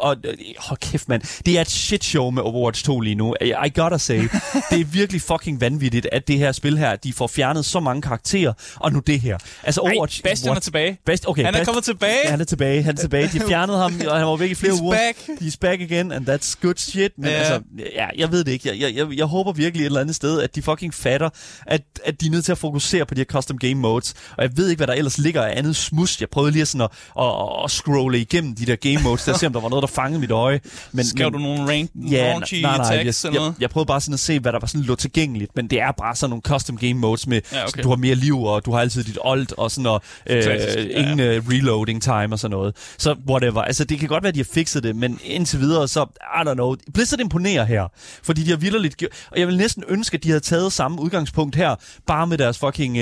Og kæft, mand. Det er et shitshow med Overwatch 2 lige nu. I gotta say. Det er virkelig fucking vanvittigt, at det her spil her, de får fjernet så mange karakterer, og nu det her. Altså Overwatch... Bastion er tilbage. Han er kommet tilbage. Ja, han er tilbage. De fjernede ham, og han var væk i flere uger. He's back again, and that's good shit. Men altså, jeg ved det ikke. Jeg håber virkelig et eller andet sted, at de fucking fatter, at de er nødt til at fokusere på de her custom game modes. Og jeg ved ikke, hvad der ellers ligger af andet smus. Jeg prøvede lige sådan at scrolle igennem de der game modes, der se, om der var noget, der fangede mit øje. Skrev du nogle raunchy attacks eller noget? Jeg prøvede bare sådan at se, hvad der var sådan lå tilgængeligt, men det er bare sådan nogle custom game modes med, så du har mere liv, og du har altid dit ult, og sådan noget, ingen reloading time, og sådan noget. Så whatever. Altså, det kan godt være, at de har fikset det, men indtil videre, så, I don't know, Blizzard imponerer her, fordi de har vildt og jeg vil næsten ønske, at de havde taget samme udgangspunkt her, bare med deres fucking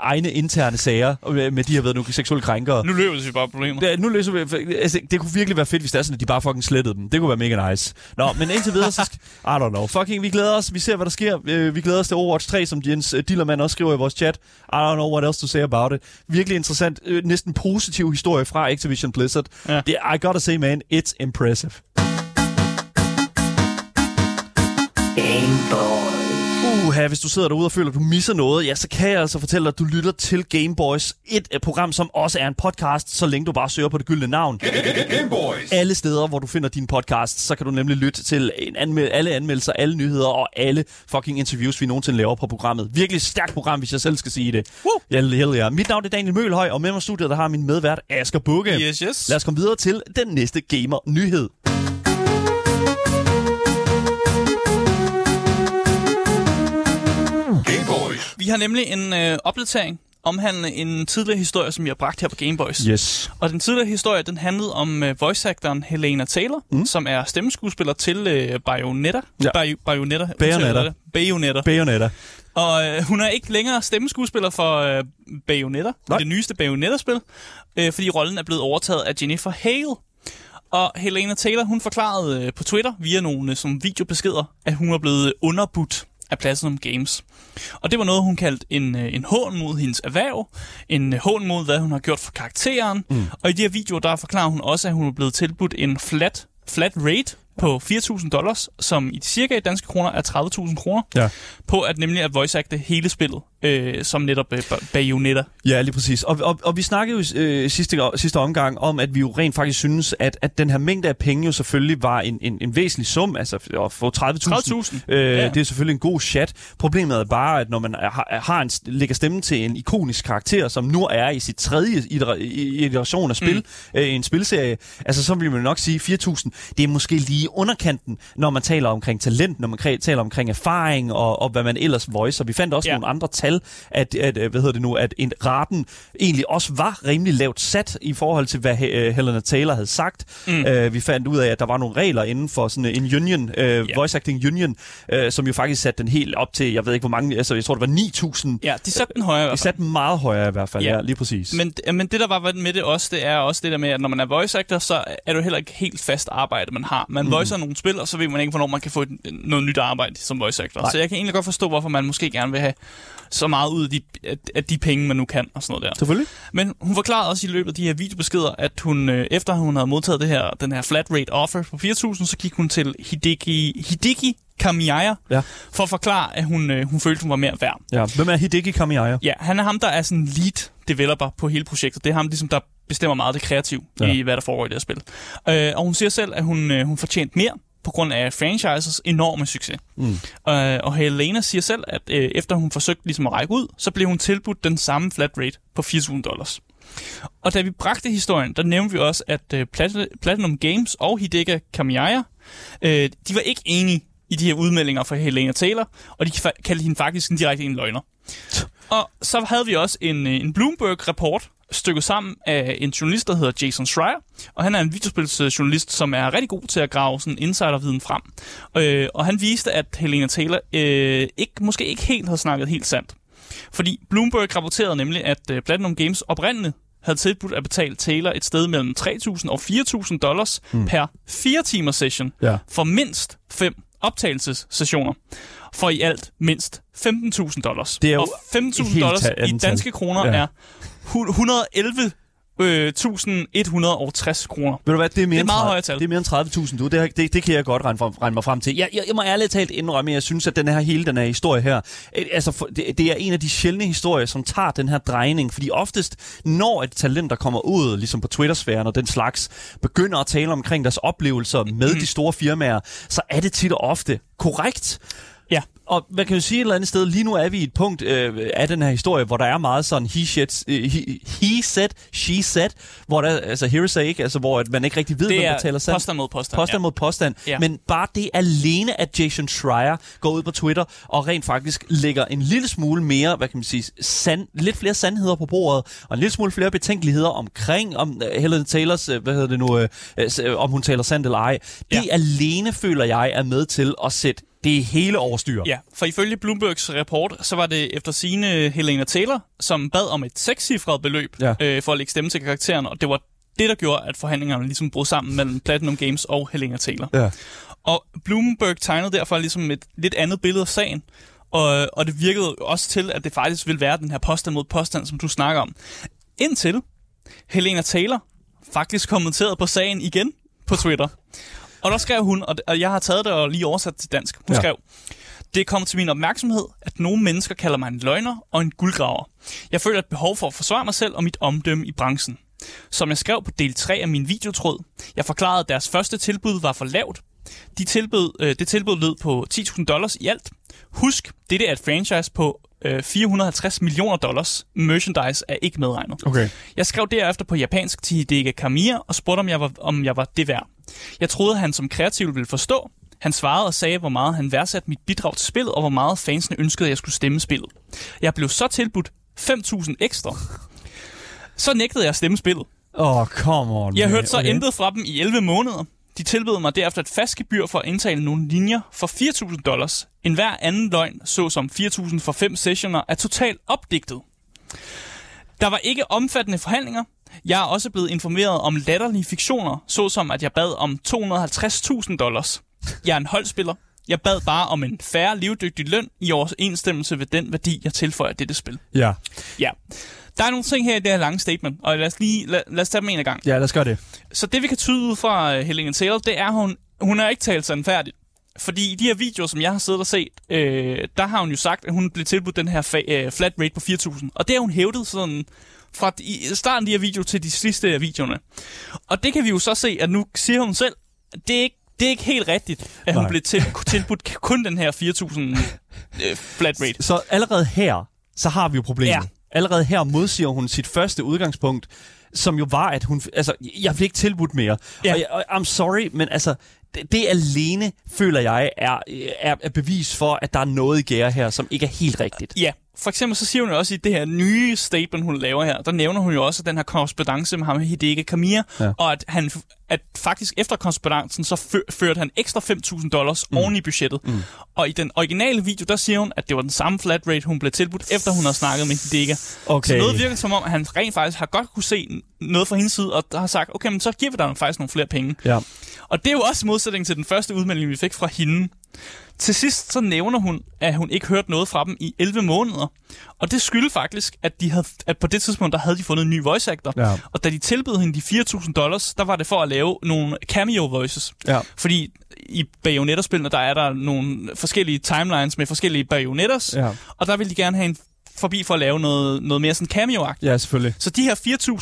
egne interne sager, med de her, seksuelle krænkere. Nu løser vi bare problemer. Det kunne virkelig være fedt, hvis det er sådan, at de bare fucking slettede dem. Det kunne være mega nice. Nå, men indtil videre, så, I don't know. Fucking, vi glæder os, vi ser, hvad der sker. Vi glæder os til Overwatch 3, som Jens Dillermann også skriver i vores chat. I don't know what else to say about it. Virkelig interessant, næsten positiv historie fra Activision Blizzard. Ja. I gotta say, man, it's impressive. Hvis du sidder derude og føler, at du misser noget, så kan jeg altså fortælle dig, at du lytter til Game Boys, et program, som også er en podcast, så længe du bare søger på det gyldne navn. Game Boys. Alle steder, hvor du finder din podcast, så kan du nemlig lytte til alle anmeldelser, alle nyheder og alle fucking interviews, vi nogensinde laver på programmet. Virkelig stærkt program, hvis jeg selv skal sige det. Mit navn er Daniel Mølhøj, og med mig i studiet, der har min medvært Asger Bukke. Yes. Lad os komme videre til den næste gamer-nyhed. Vi har nemlig en opdatering omhandlende en tidligere historie, som jeg har bragt her på Game Boys. Yes. Og den tidligere historie, den handlede om voice-actoren Helena Taylor, som er stemmeskuespiller til Bayonetta. Ja. Bayonetta. Og hun er ikke længere stemmeskuespiller for Bayonetta, det nyeste Bayonetta-spil, fordi rollen er blevet overtaget af Jennifer Hale. Og Helena Taylor, hun forklarede på Twitter via nogle videobeskeder, at hun var blevet underbudt af Platinum Games. Og det var noget, hun kaldte en hån mod hendes erhverv, en hån mod, hvad hun har gjort for karakteren, og i de her videoer, der forklarer hun også, at hun er blevet tilbudt en flat rate på $4,000, som i cirka i danske kroner er 30.000 kroner, på at nemlig at voice-acte hele spillet, som netop Bayonetta. Ja, lige præcis. Og vi snakkede jo sidste omgang om, at vi jo rent faktisk synes, at den her mængde af penge jo selvfølgelig var en væsentlig sum, altså at få 30.000. Det er selvfølgelig en god chat. Problemet er bare, at når man lægger stemme til en ikonisk karakter, som nu er i sit tredje iteration af spil, en spilserie, altså så vil man nok sige 4.000. Det er måske lige underkanten, når man taler omkring talent, når man taler omkring erfaring og hvad man ellers voicer. Vi fandt også nogle andre tal, at raten egentlig også var rimelig lavt sat i forhold til, hvad Helena Taylor havde sagt. Vi fandt ud af, at der var nogle regler inden for sådan en union, voice acting union, som jo faktisk satte den helt op til, jeg ved ikke hvor mange, altså jeg tror det var 9.000. Ja, de satte den højere. De satte den meget højere i hvert fald, ja lige præcis. Men det der var med det også, det er også det der med, at når man er voice actor, så er det jo heller ikke helt fast arbejde, man har. Man voicer nogle spil, og så ved man ikke, hvornår man kan få noget nyt arbejde som voice actor. Nej. Så jeg kan egentlig godt forstå, hvorfor man måske gerne vil have så meget ud af de penge, man nu kan, og sådan noget der. Selvfølgelig. Men hun forklarede også i løbet af de her videobeskeder, at hun, efter hun havde modtaget den her flat rate offer på 4.000, så gik hun til Hideki Kamiya, ja, for at forklare, at hun følte, hun var mere værd. Ja. Hvem er Hideki Kamiya? Ja, han er ham, der er sådan lead developer på hele projektet. Det er ham, ligesom, der bestemmer meget det kreative, ja, i, hvad der foregår i det her spil. Og hun siger selv, at hun fortjente mere på grund af franchises enorme succes. Mm. Og Helena siger selv, at efter hun forsøgte ligesom at række ud, så blev hun tilbudt den samme flat rate på $4.000. Og da vi bragte historien, der nævnte vi også, at Platinum Games og Hideki Kamiya, de var ikke enige i de her udmeldinger fra Helena Taylor, og de kaldte hende faktisk direkte en løgner. Og så havde vi også en Bloomberg-rapport, stykket sammen af en journalist, der hedder Jason Schreier, og han er en videospilsjournalist, som er rigtig god til at grave sådan insiderviden frem. Og han viste, at Helena Taylor måske ikke helt havde snakket helt sandt. Fordi Bloomberg rapporterede nemlig, at Platinum Games oprindeligt havde tilbudt at betale Taylor et sted mellem $3,000 og $4,000 per 4-timers session, ja, for mindst 5 optagelsessessioner, for i alt mindst $15,000. Det er og $15,000 i danske kroner, ja, er 111.160 kroner. Ved du hvad, det er mere end 30.000. Det er mere end 30.000, du. Det kan jeg godt regne mig frem til. Jeg må ærligt talt indrømme, at jeg synes, at den her historie her, altså det er en af de sjældne historier, som tager den her drejning, fordi oftest, når et talent, der kommer ud, ligesom på Twitter-sfæren og den slags, begynder at tale omkring deres oplevelser med de store firmaer, så er det tit og ofte korrekt. Ja. Og man kan jo sige et eller andet sted, lige nu er vi i et punkt af den her historie, hvor der er meget sådan he said, she said, hvor der, altså hearsay ikke, altså hvor at man ikke rigtig ved, hvem der taler sandt. Påstand mod påstand. Påstand, ja, mod påstand. Ja. Men bare det alene, at Jason Schreier går ud på Twitter og rent faktisk lægger en lille smule mere, hvad kan man sige, lidt flere sandheder på bordet, og en lille smule flere betænkeligheder omkring, om Helena Taylors, om hun taler sandt eller ej. Ja. Det alene, føler jeg, er med til at sætte det hele overstyr. Ja, for ifølge Bloombergs rapport, så var det efter sigende Helena Taylor, som bad om et 6-cifret beløb, ja, for at lægge stemme til karakteren, og det var det, der gjorde, at forhandlingerne ligesom brød sammen mellem Platinum Games og Helena Taylor. Ja. Og Bloomberg tegnede derfor ligesom et lidt andet billede af sagen, og det virkede også til, at det faktisk ville være den her påstand mod påstand, som du snakker om. Indtil Helena Taylor faktisk kommenterede på sagen igen på Twitter. Og der skrev hun, og jeg har taget det og lige oversat til dansk. Hun, ja, skrev: "Det kom til min opmærksomhed, at nogle mennesker kalder mig en løgner og en guldgraver. Jeg føler et behov for at forsvare mig selv og mit omdømme i branchen. Som jeg skrev på del 3 af min videotråd, jeg forklarede, at deres første tilbud var for lavt. Det tilbud lød på $10,000 i alt. Husk, dette er et franchise på $450 million. Merchandise er ikke medregnet." Okay. "Jeg skrev derefter på japansk til Hideki Kamiya og spurgte, om jeg var det værd. Jeg troede, han som kreativ ville forstå. Han svarede og sagde, hvor meget han værdsatte mit bidrag til spillet, og hvor meget fansene ønskede, at jeg skulle stemme spillet. Jeg blev så tilbudt 5.000 ekstra. Så nægtede jeg at stemme spillet. Jeg hørte så intet fra dem i 11 måneder. De tilbød mig derefter et fast gebyr for at indtale nogle linjer for $4.000. En hver anden løgn, såsom 4.000 for 5 sessioner, er totalt opdigtet. Der var ikke omfattende forhandlinger. Jeg er også blevet informeret om latterlige fiktioner, såsom at jeg bad om $250,000. Jeg er en holdspiller. Jeg bad bare om en fair, levedygtig løn i overensstemmelse ved den værdi, jeg tilføjer dette spil." Ja. Ja. Der er nogle ting her i det her lange statement, og lad os tage dem en af gang. Ja, lad os gøre det. Så det, vi kan tyde ud fra Helena Taylor, det er, at hun har ikke talt sandfærdigt. Fordi i de her videoer, som jeg har siddet og set, der har hun jo sagt, at hun blev tilbudt den her flat rate på 4.000. Og det har hun hævdet sådan fra starten af de her videoer til de sidste af videoerne. Og det kan vi jo så se, at nu siger hun selv, at det er ikke helt rigtigt, at hun blev tilbudt kun den her 4.000 flat rate. Så allerede her, så har vi jo problemet. Ja. Allerede her modsiger hun sit første udgangspunkt, som jo var, at hun... Altså, jeg blev ikke tilbudt mere. Ja. Og I'm sorry, men altså... Det alene, føler jeg, er bevis for, at der er noget i gære her, som ikke er helt rigtigt. Ja, for eksempel så siger hun jo også i det her nye statement, hun laver her, der nævner hun jo også den her korrespondance med ham, Hideki Kamiya, ja, og at faktisk efter korrespondancen, så førte han ekstra $5.000 oven i budgettet. Mm. Og i den originale video, der siger hun, at det var den samme flat rate, hun blev tilbudt, efter hun har snakket med Hideki. Okay. Så noget virker som om, at han rent faktisk har godt kunne se noget fra hendes side, og har sagt, okay, men så giver vi dig faktisk nogle flere penge. Ja. Og det er jo også modsætning til den første udmelding, vi fik fra hende, Til sidst så nævner hun, at hun ikke hørte noget fra dem i 11 måneder. Og det skyldes faktisk, at, at på det tidspunkt, der havde de fundet en ny voice actor. Ja. Og da de tilbød hende de $4,000, der var det for at lave nogle cameo voices. Ja. Fordi i Bayonetta-spillene, der er der nogle forskellige timelines med forskellige Bayonettas. Ja. Og der ville de gerne have en forbi for at lave noget mere sådan cameo-agtigt. Ja, selvfølgelig. Så de her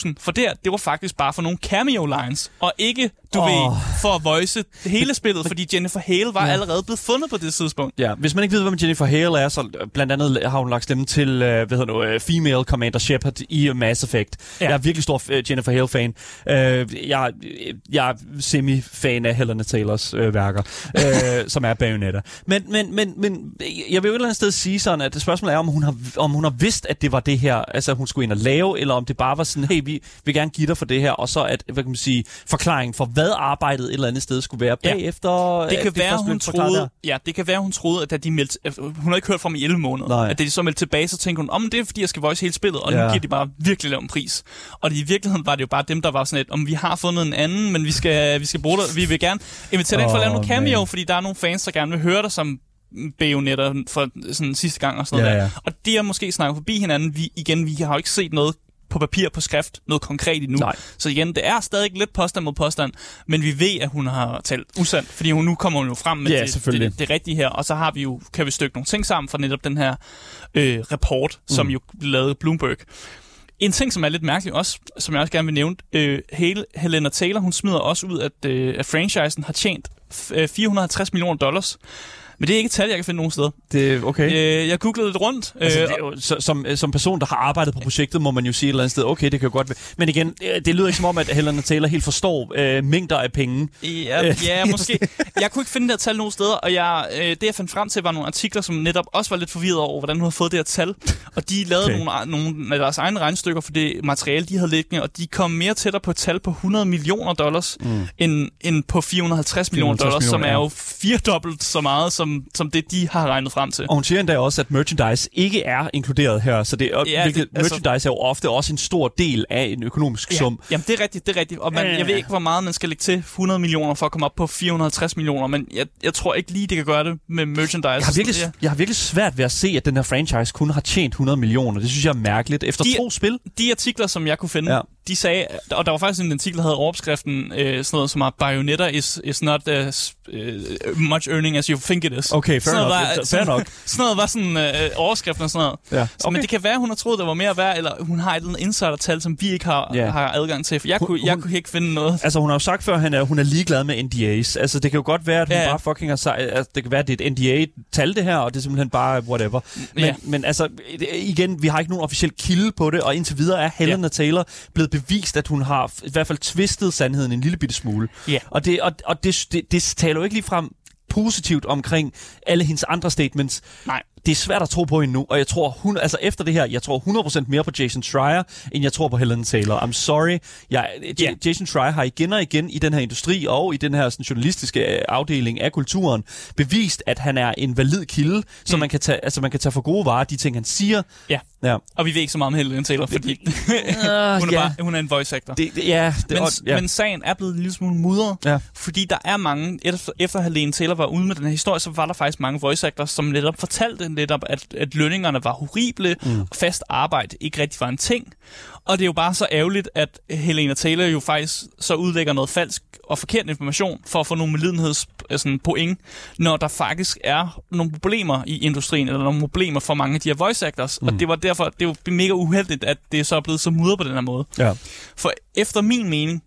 4.000 for det var faktisk bare for nogle cameo-lines, og ikke, du ved, for at voice hele spillet, fordi Jennifer Hale var allerede blevet fundet på det tidspunkt. Ja, hvis man ikke ved, hvem Jennifer Hale er, så blandt andet har hun lagt stemme til, Female Commander Shepard i Mass Effect. Ja. Jeg er virkelig stor Jennifer Hale-fan. Jeg er semi-fan af Helena Taylors værker, som er Bayonetta. Men jeg vil jo et eller andet sted sige sådan, at spørgsmålet er, om hun har vidst, at det var det her, altså hun skulle ind og lave, eller om det bare var sådan, hey, vi vil gerne give dig for det her, og så at, hvad kan man sige, forklaringen for, hvad arbejdet et eller andet sted skulle være bagefter. Det kan være, hun troede, at da de meldte, hun har ikke hørt fra dem i 11 måneder, at da de så meldte tilbage, så tænkte hun, det er fordi, jeg skal voice hele spillet, og nu giver de bare virkelig lav en pris. Og det, i virkeligheden var det jo bare dem, der var sådan et, vi har fundet en anden, men vi skal bruge dig, vi vil gerne invitere dig ind for at lave nogle cameo, fordi der er nogle fans, der gerne vil høre dig som Bayonetter for sådan sidste gang og sådan noget der. Og de har måske snakket forbi hinanden. Vi har jo ikke set noget på papir, på skrift, noget konkret endnu. Nej. Så igen, det er stadig lidt påstand mod påstand, men vi ved, at hun har talt usandt, fordi nu kommer hun jo frem med det rigtige her, og så har vi jo, kan vi stykke nogle ting sammen fra netop den her rapport, som jo lavede Bloomberg. En ting, som er lidt mærkelig også, som jeg også gerne vil nævne, Helena Taylor, hun smider også ud, at franchisen har tjent $450 million. Men det er ikke et tal, jeg kan finde nogen steder. Det er okay. Jeg googlede lidt rundt. Altså, det jo, som person, der har arbejdet på projektet, må man jo sige et eller andet sted, okay, det kan jo godt være. Men igen, det lyder ikke som om, at Helena Taylor helt forstår mængder af penge. Ja, måske. Jeg kunne ikke finde det her tal nogen steder, og jeg fandt frem til, var nogle artikler, som netop også var lidt forvirret over, hvordan hun havde fået det her tal. Og de lavede nogle af deres egne regnestykker for det materiale, de havde liggende, og de kom mere tættere på et tal på $100 million, end på $450 million, som er jo firdobbelt så meget, som det, de har regnet frem til. Og hun siger endda også, at merchandise ikke er inkluderet her, så merchandise er jo ofte også en stor del af en økonomisk sum. Jamen, det er rigtigt. Og jeg ved ikke, hvor meget man skal lægge til $100 million for at komme op på $450 million, men jeg tror ikke lige, det kan gøre det med merchandise. Jeg har virkelig svært ved at se, at den her franchise kun har tjent $100 million. Det synes jeg er mærkeligt. Efter to spil. De artikler, som jeg kunne finde, de sagde, og der var faktisk en artikel, der havde overskriften sådan noget, som er Bayonetta is not much earning as you think it is. Okay, fair nok. Sådan noget var sådan overskriften og sådan noget. Ja. Okay. Så, men det kan være, hun har troet, der var mere værd, eller hun har et eller andet insider-tal, som vi ikke har adgang til. For jeg kunne ikke finde noget. Altså, hun har jo sagt før, at hun er ligeglad med NDAs. Altså, det kan jo godt være, at hun bare fucking har sagt, altså, det kan være, at det er et NDA-tal, det her, og det er simpelthen bare whatever. Men altså, igen, vi har ikke nogen officiel kilde på det, og indtil videre er Helena Taylor blevet bevist, at hun har i hvert fald tvistet sandheden en lille bitte smule. Og det taler jo ikke ligefrem positivt omkring alle hendes andre statements. Nej. Det er svært at tro på endnu, og jeg tror efter det her, jeg tror 100% mere på Jason Schreier, end jeg tror på Helena Taylor. I'm sorry. Jason Schreier har igen og igen i den her industri og i den her sådan, journalistiske afdeling af kulturen bevist, at han er en valid kilde, så man kan tage for gode varer de ting, han siger. Ja. Og vi ved ikke så meget om Helena Taylor, fordi hun er en voice actor. Men sagen er blevet en lille smule mudret, fordi der er mange, efter Helena Taylor var ude med den her historie, så var der faktisk mange voice actors, som netop fortalte netop, at lønningerne var horrible, og fast arbejde ikke rigtig var en ting. Og det er jo bare så ærgerligt, at Helena Taylor jo faktisk så udlægger noget falsk og forkert information for at få nogle medlidenhedspoint, når der faktisk er nogle problemer i industrien, eller nogle problemer for mange af de her voice actors. Og det var derfor, det er jo mega uheldigt, at det så er blevet så mudret på den her måde. Ja. For efter min mening,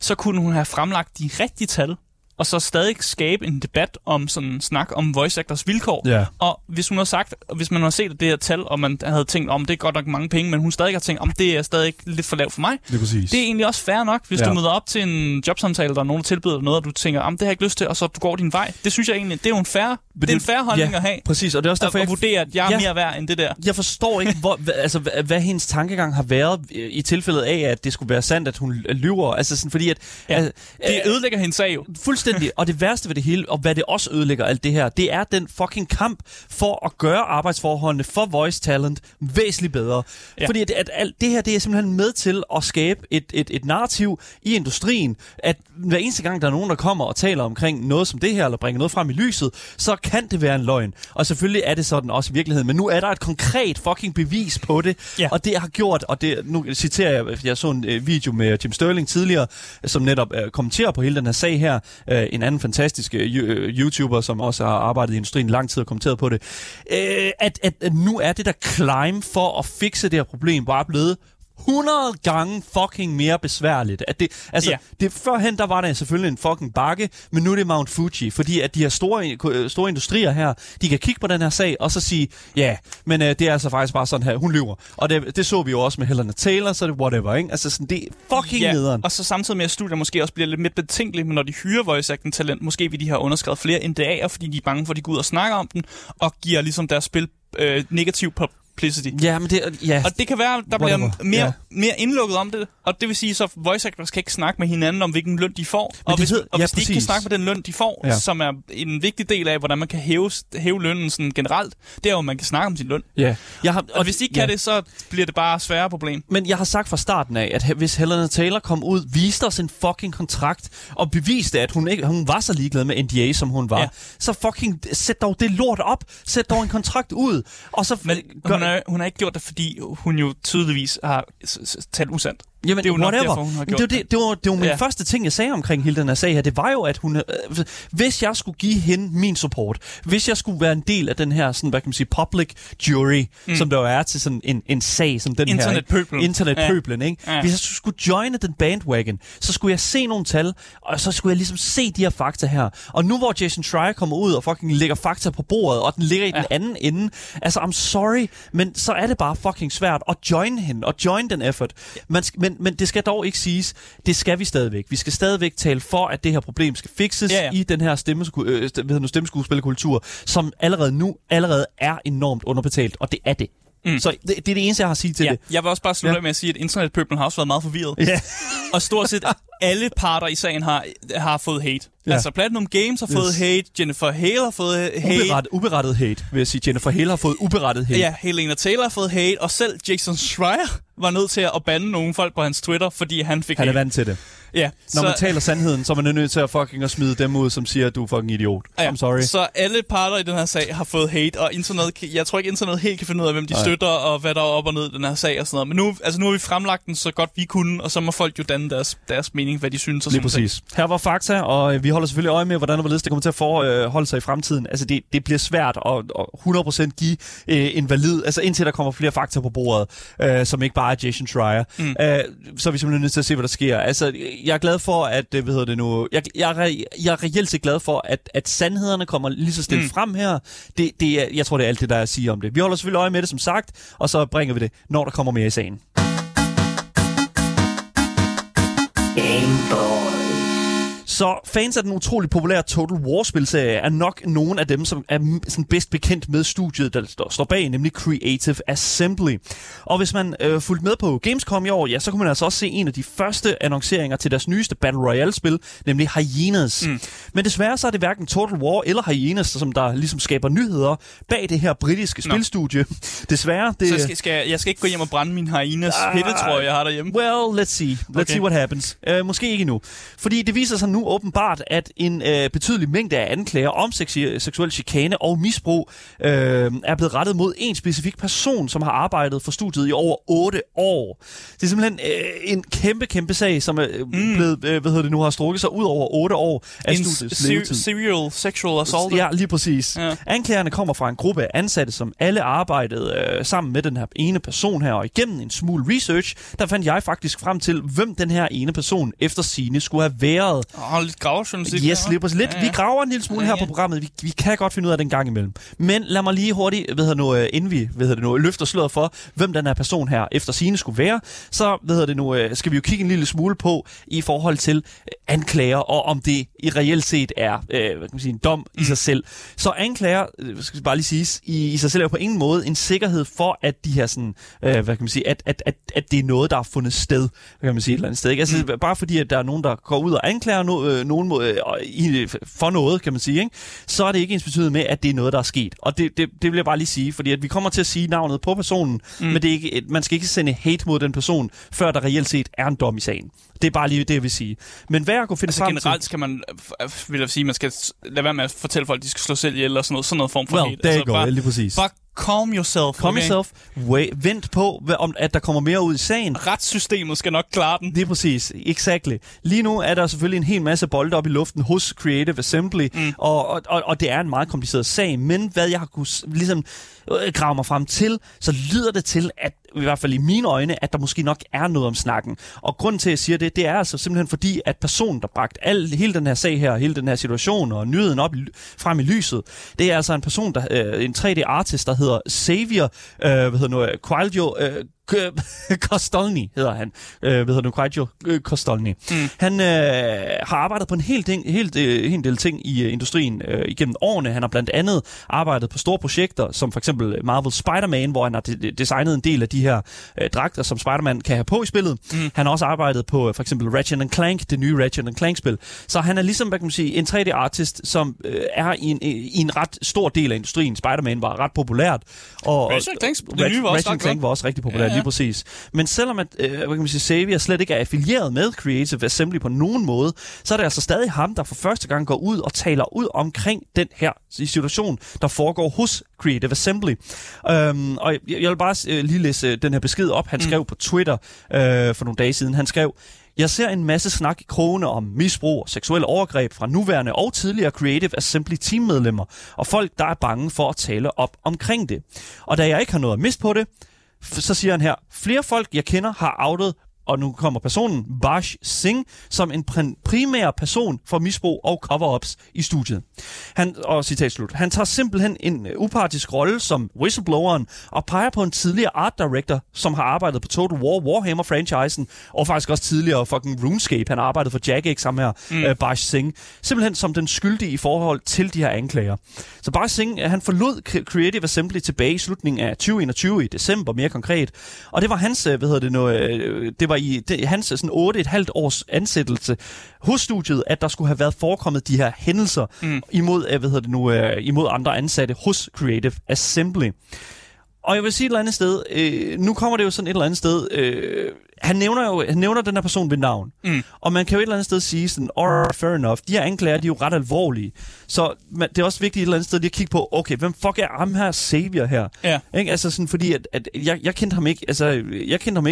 så kunne hun have fremlagt de rigtige tal, og så stadig skabe en debat om sådan en snak om voice actors vilkår. Yeah. Og hvis hun har sagt, hvis man har set det her tal, og man havde tænkt, det er godt nok mange penge, men hun stadig har tænkt, det er stadig lidt for lavt for mig. Det er egentlig også fair nok, hvis du møder op til en jobsamtale, der er nogen, der tilbyder noget, og du tænker, det har jeg ikke lyst til, og så du går din vej. Det synes jeg egentlig, det er jo en fair Det er en fair holdning at have. Præcis, og det er også derfor, at vurdere, at jeg er mere værd end det der. Jeg forstår ikke, hvad hendes tankegang har været i tilfældet af, at det skulle være sandt, at hun lyver. Altså sådan, fordi at... det ødelægger hendes sag jo. Fuldstændig. Og det værste ved det hele, og hvad det også ødelægger alt det her, det er den fucking kamp for at gøre arbejdsforholdene for voice talent væsentligt bedre. Ja. Fordi at alt det her, det er simpelthen med til at skabe et narrativ i industrien, at hver eneste gang, der er nogen, der kommer og taler omkring noget som det her, eller bringer noget frem i lyset, så kan det være en løgn. Og selvfølgelig er det sådan også i virkeligheden, men nu er der et konkret fucking bevis på det, og det har gjort, og det, nu citerer jeg så en video med Jim Sterling tidligere, som netop kommenterer på hele den her sag her, en anden fantastisk YouTuber, som også har arbejdet i industrien lang tid og kommenteret på det, at nu er det der climb for at fikse det her problem bare blevet 100 gange fucking mere besværligt. At det, altså, det, førhen der var der selvfølgelig en fucking bakke, men nu er det Mount Fuji, fordi at de her store industrier her, de kan kigge på den her sag og så sige, men det er altså faktisk bare sådan her, hun lyver. Og det så vi jo også med Helena Taylor, så det whatever, ikke? Altså sådan, det er fucking nederen. Og så samtidig med, at studier måske også bliver lidt mere betænkelige, men når de hyrer voice acting talent, måske vil de have underskrevet flere NDA'er, fordi de er bange for, at de går ud og snakker om den, og giver ligesom deres spil negativ på. Ja, men det, og det kan være, der bliver mere indlukket om det, og det vil sige, så voice actors kan ikke snakke med hinanden om, hvilken løn de får, men og hvis de ikke kan snakke med den løn, de får, som er en vigtig del af, hvordan man kan hæve lønnen sådan generelt, det er jo, man kan snakke om sin løn. Ja. Og hvis de ikke kan det, så bliver det bare et sværere problem. Men jeg har sagt fra starten af, at hvis Helena Taylor kom ud, viste os en fucking kontrakt, og beviste, at hun var så ligeglad med NDA, som hun var, så fucking sæt dog det lort op, sæt dog en kontrakt ud, og så... Hun har ikke gjort det, fordi hun jo tydeligvis har talt usandt. Jamen, det er jo whatever. Derfor, hun har gjort det var min første ting, jeg sagde omkring hele den her sag her. Det var jo, at hun... hvis jeg skulle give hende min support, hvis jeg skulle være en del af den her, sådan, hvad kan man sige, public jury, som der jo er til sådan en sag som den her... Internetpøblen. Ja. Hvis jeg skulle joine den bandwagon, så skulle jeg se nogle tal, og så skulle jeg ligesom se de her fakta her. Og nu hvor Jason Schreier kommer ud og fucking lægger fakta på bordet, og den ligger i den anden ende, altså, I'm sorry, men så er det bare fucking svært at joine hende, og joine den effort. Men det skal dog ikke siges, det skal vi stadigvæk. Vi skal stadigvæk tale for, at det her problem skal fikses i den her stemmeskuespillerkultur, som allerede er enormt underbetalt, og det er det. Så det er det eneste, jeg har at sige til det. Jeg vil også bare slutte med at sige, at internetpøblen har også været meget forvirret. Og stort set alle parter i sagen har fået hate. Altså Platinum Games har fået hate, Jennifer Hale har fået hate. Uberettet hate, vil jeg sige. Jennifer Hale har fået uberettet hate. Ja, Helena Taylor har fået hate, og selv Jason Schreier var nødt til at bande nogle folk på hans Twitter, fordi han fik hate. Han er vant til det. Ja, når man taler sandheden, så er man nødt til at fucking at smide dem ud, som siger, at du er fucking idiot. I'm sorry. Så alle parter i den her sag har fået hate, og jeg tror ikke, internet helt kan finde ud af, hvem de støtter, og hvad der er op og ned i den her sag og sådan noget. Men nu har vi fremlagt den så godt vi kunne, og så må folk jo danne deres mening, hvad de synes og sådan noget. Lige præcis. Her var fakta, og vi holder selvfølgelig øje med, hvordan og hvorledes det kommer til at forholde sig i fremtiden. Altså, det bliver svært at 100% give en valid, altså indtil der kommer flere fakta på bordet, som ikke bare er Jason Schreier. Så er vi simpelthen nødt til at se, hvad der sker. Altså, jeg er glad for, at jeg er reelt set glad for, at sandhederne kommer lige så stille frem her. Jeg tror, det er alt det, der er at sige om det. Vi holder selvfølgelig øje med det, som sagt, og så bringer vi det, når der kommer mere i sagen. Så fans af den utrolig populære Total War-spilserie er nok nogen af dem, som er sådan bedst bekendt med studiet, der står bag, nemlig Creative Assembly. Og hvis man fulgte med på Gamescom i år, så kunne man altså også se en af de første annonceringer til deres nyeste Battle Royale-spil, nemlig Hyenas. Men desværre så er det hverken Total War eller Hyenas, som der ligesom skaber nyheder bag det her britiske spilstudie. Desværre. Det... Så jeg skal ikke gå hjem og brænde min Hyenas hættetrøje, jeg har derhjemme? Well, let's see what happens. Måske ikke endnu. Fordi det viser sig nu åbenbart, at en betydelig mængde af anklager om seksuel chikane og misbrug er blevet rettet mod en specifik person, som har arbejdet for studiet i over 8 år. Det er simpelthen en kæmpe sag, som er blevet, har strukket sig ud over 8 år af studiets levetid. Serial sexual assault. Ja, lige præcis. Ja. Anklagerne kommer fra en gruppe af ansatte, som alle arbejdede sammen med den her ene person her, og igennem en smule research, der fandt jeg faktisk frem til, hvem den her ene person efter sigende skulle have været. Lidt gravejournalistik. Yes, lidt. Vi graver en lille smule her på programmet. Vi kan godt finde ud af den gang imellem. Men lad mig lige hurtigt, inden vi løfter sløret for, hvem den her person her efter sigende skulle være, så skal vi jo kigge en lille smule på i forhold til anklager, og om det i reelt set er hvad kan man sige, en dom i sig selv. Så anklager, skal bare lige siges, i sig selv er på ingen måde en sikkerhed for, at de her sådan, hvad kan man sige, at det er noget, der er fundet sted, hvad kan man sige, et eller andet sted. Ikke? Altså, bare fordi, at der er nogen, der går ud og anklager nogen for noget, kan man sige, ikke? Så er det ikke ens betydet med, at det er noget, der er sket. Og det vil jeg bare lige sige, fordi at vi kommer til at sige navnet på personen, men det er ikke, man skal ikke sende hate mod den person, før der reelt set er en dom i sagen. Det er bare lige det, jeg vil sige. Men hvad jeg kunne finde altså frem til... generelt skal man, vil jeg sige, man skal lade være med at fortælle folk, at de skal slå selv ihjel, eller sådan noget form for hate. Well, altså, bare, lige præcis. Bare calm yourself. Calm yourself. Vent på, at der kommer mere ud i sagen. Retssystemet skal nok klare den. Det er præcis. Exactly. Lige nu er der selvfølgelig en hel masse bolde op i luften hos Creative Assembly, og det er en meget kompliceret sag, men hvad jeg har kunnet ligesom grave mig frem til, så lyder det til, at i hvert fald i mine øjne, at der måske nok er noget om snakken. Og grunden til, at jeg siger det, det er altså simpelthen fordi, at personen, der bragte hele den her sag her, hele den her situation og nyheden op frem i lyset, det er altså en person, der en 3D-artist, der hedder Xavier Kualjo, Kostolny hedder han. Kualjo Kostolny. Han har arbejdet på en hel del ting i industrien igennem årene. Han har blandt andet arbejdet på store projekter, som for eksempel Marvel Spider-Man, hvor han har designet en del af de her dragter, som Spider-Man kan have på i spillet. Han har også arbejdet på for eksempel Ratchet & Clank, det nye Ratchet & Clank-spil. Så han er ligesom, hvad kan man sige, en 3D-artist, som er i en ret stor del af industrien. Spider-Man var ret populært. Og Ratchet & Clank var også rigtig populært. Ja. Lige præcis. Men selvom at, hvad kan man sige, Xavier slet ikke er affilieret med Creative Assembly på nogen måde, så er det altså stadig ham, der for første gang går ud og taler ud omkring den her situation, der foregår hos Creative Assembly. Og jeg vil bare lige læse den her besked op. Han skrev på Twitter for nogle dage siden. Han skrev: "Jeg ser en masse snak i krogene om misbrug og seksuelle overgreb fra nuværende og tidligere Creative Assembly teammedlemmer, og folk, der er bange for at tale op omkring det. Og da jeg ikke har noget at miste på det, så siger han her, flere folk, jeg kender, har outet, og nu kommer personen, Baj Singh, som en primær person for misbrug og cover-ups i studiet." Og citat slut. "Han tager simpelthen en upartisk rolle som whistlebloweren og peger på en tidligere art director, som har arbejdet på Total War, Warhammer-franchisen, og faktisk også tidligere fucking RuneScape. Han har arbejdet for Jagex, ham her, Baj Singh. Simpelthen som den skyldige i forhold til de her anklager. Så Baj Singh, han forlod Creative Assembly tilbage i slutningen af 2021 i december, mere konkret. Og det var hans, hans sådan 8,5 års ansættelse hos studiet, at der skulle have været forekommet de her hændelser imod andre ansatte hos Creative Assembly." Og jeg vil sige et eller andet sted, nu kommer det jo sådan et eller andet sted, han nævner den her person ved navn, og man kan jo et eller andet sted sige sådan, fair enough, de her anklager, de er jo ret alvorlige, så det er også vigtigt et eller andet sted lige at kigge på, okay, hvem fuck er ham her Xavier her? Ja. Ikke? Altså sådan, fordi at jeg kendte ham ikke, jeg kendte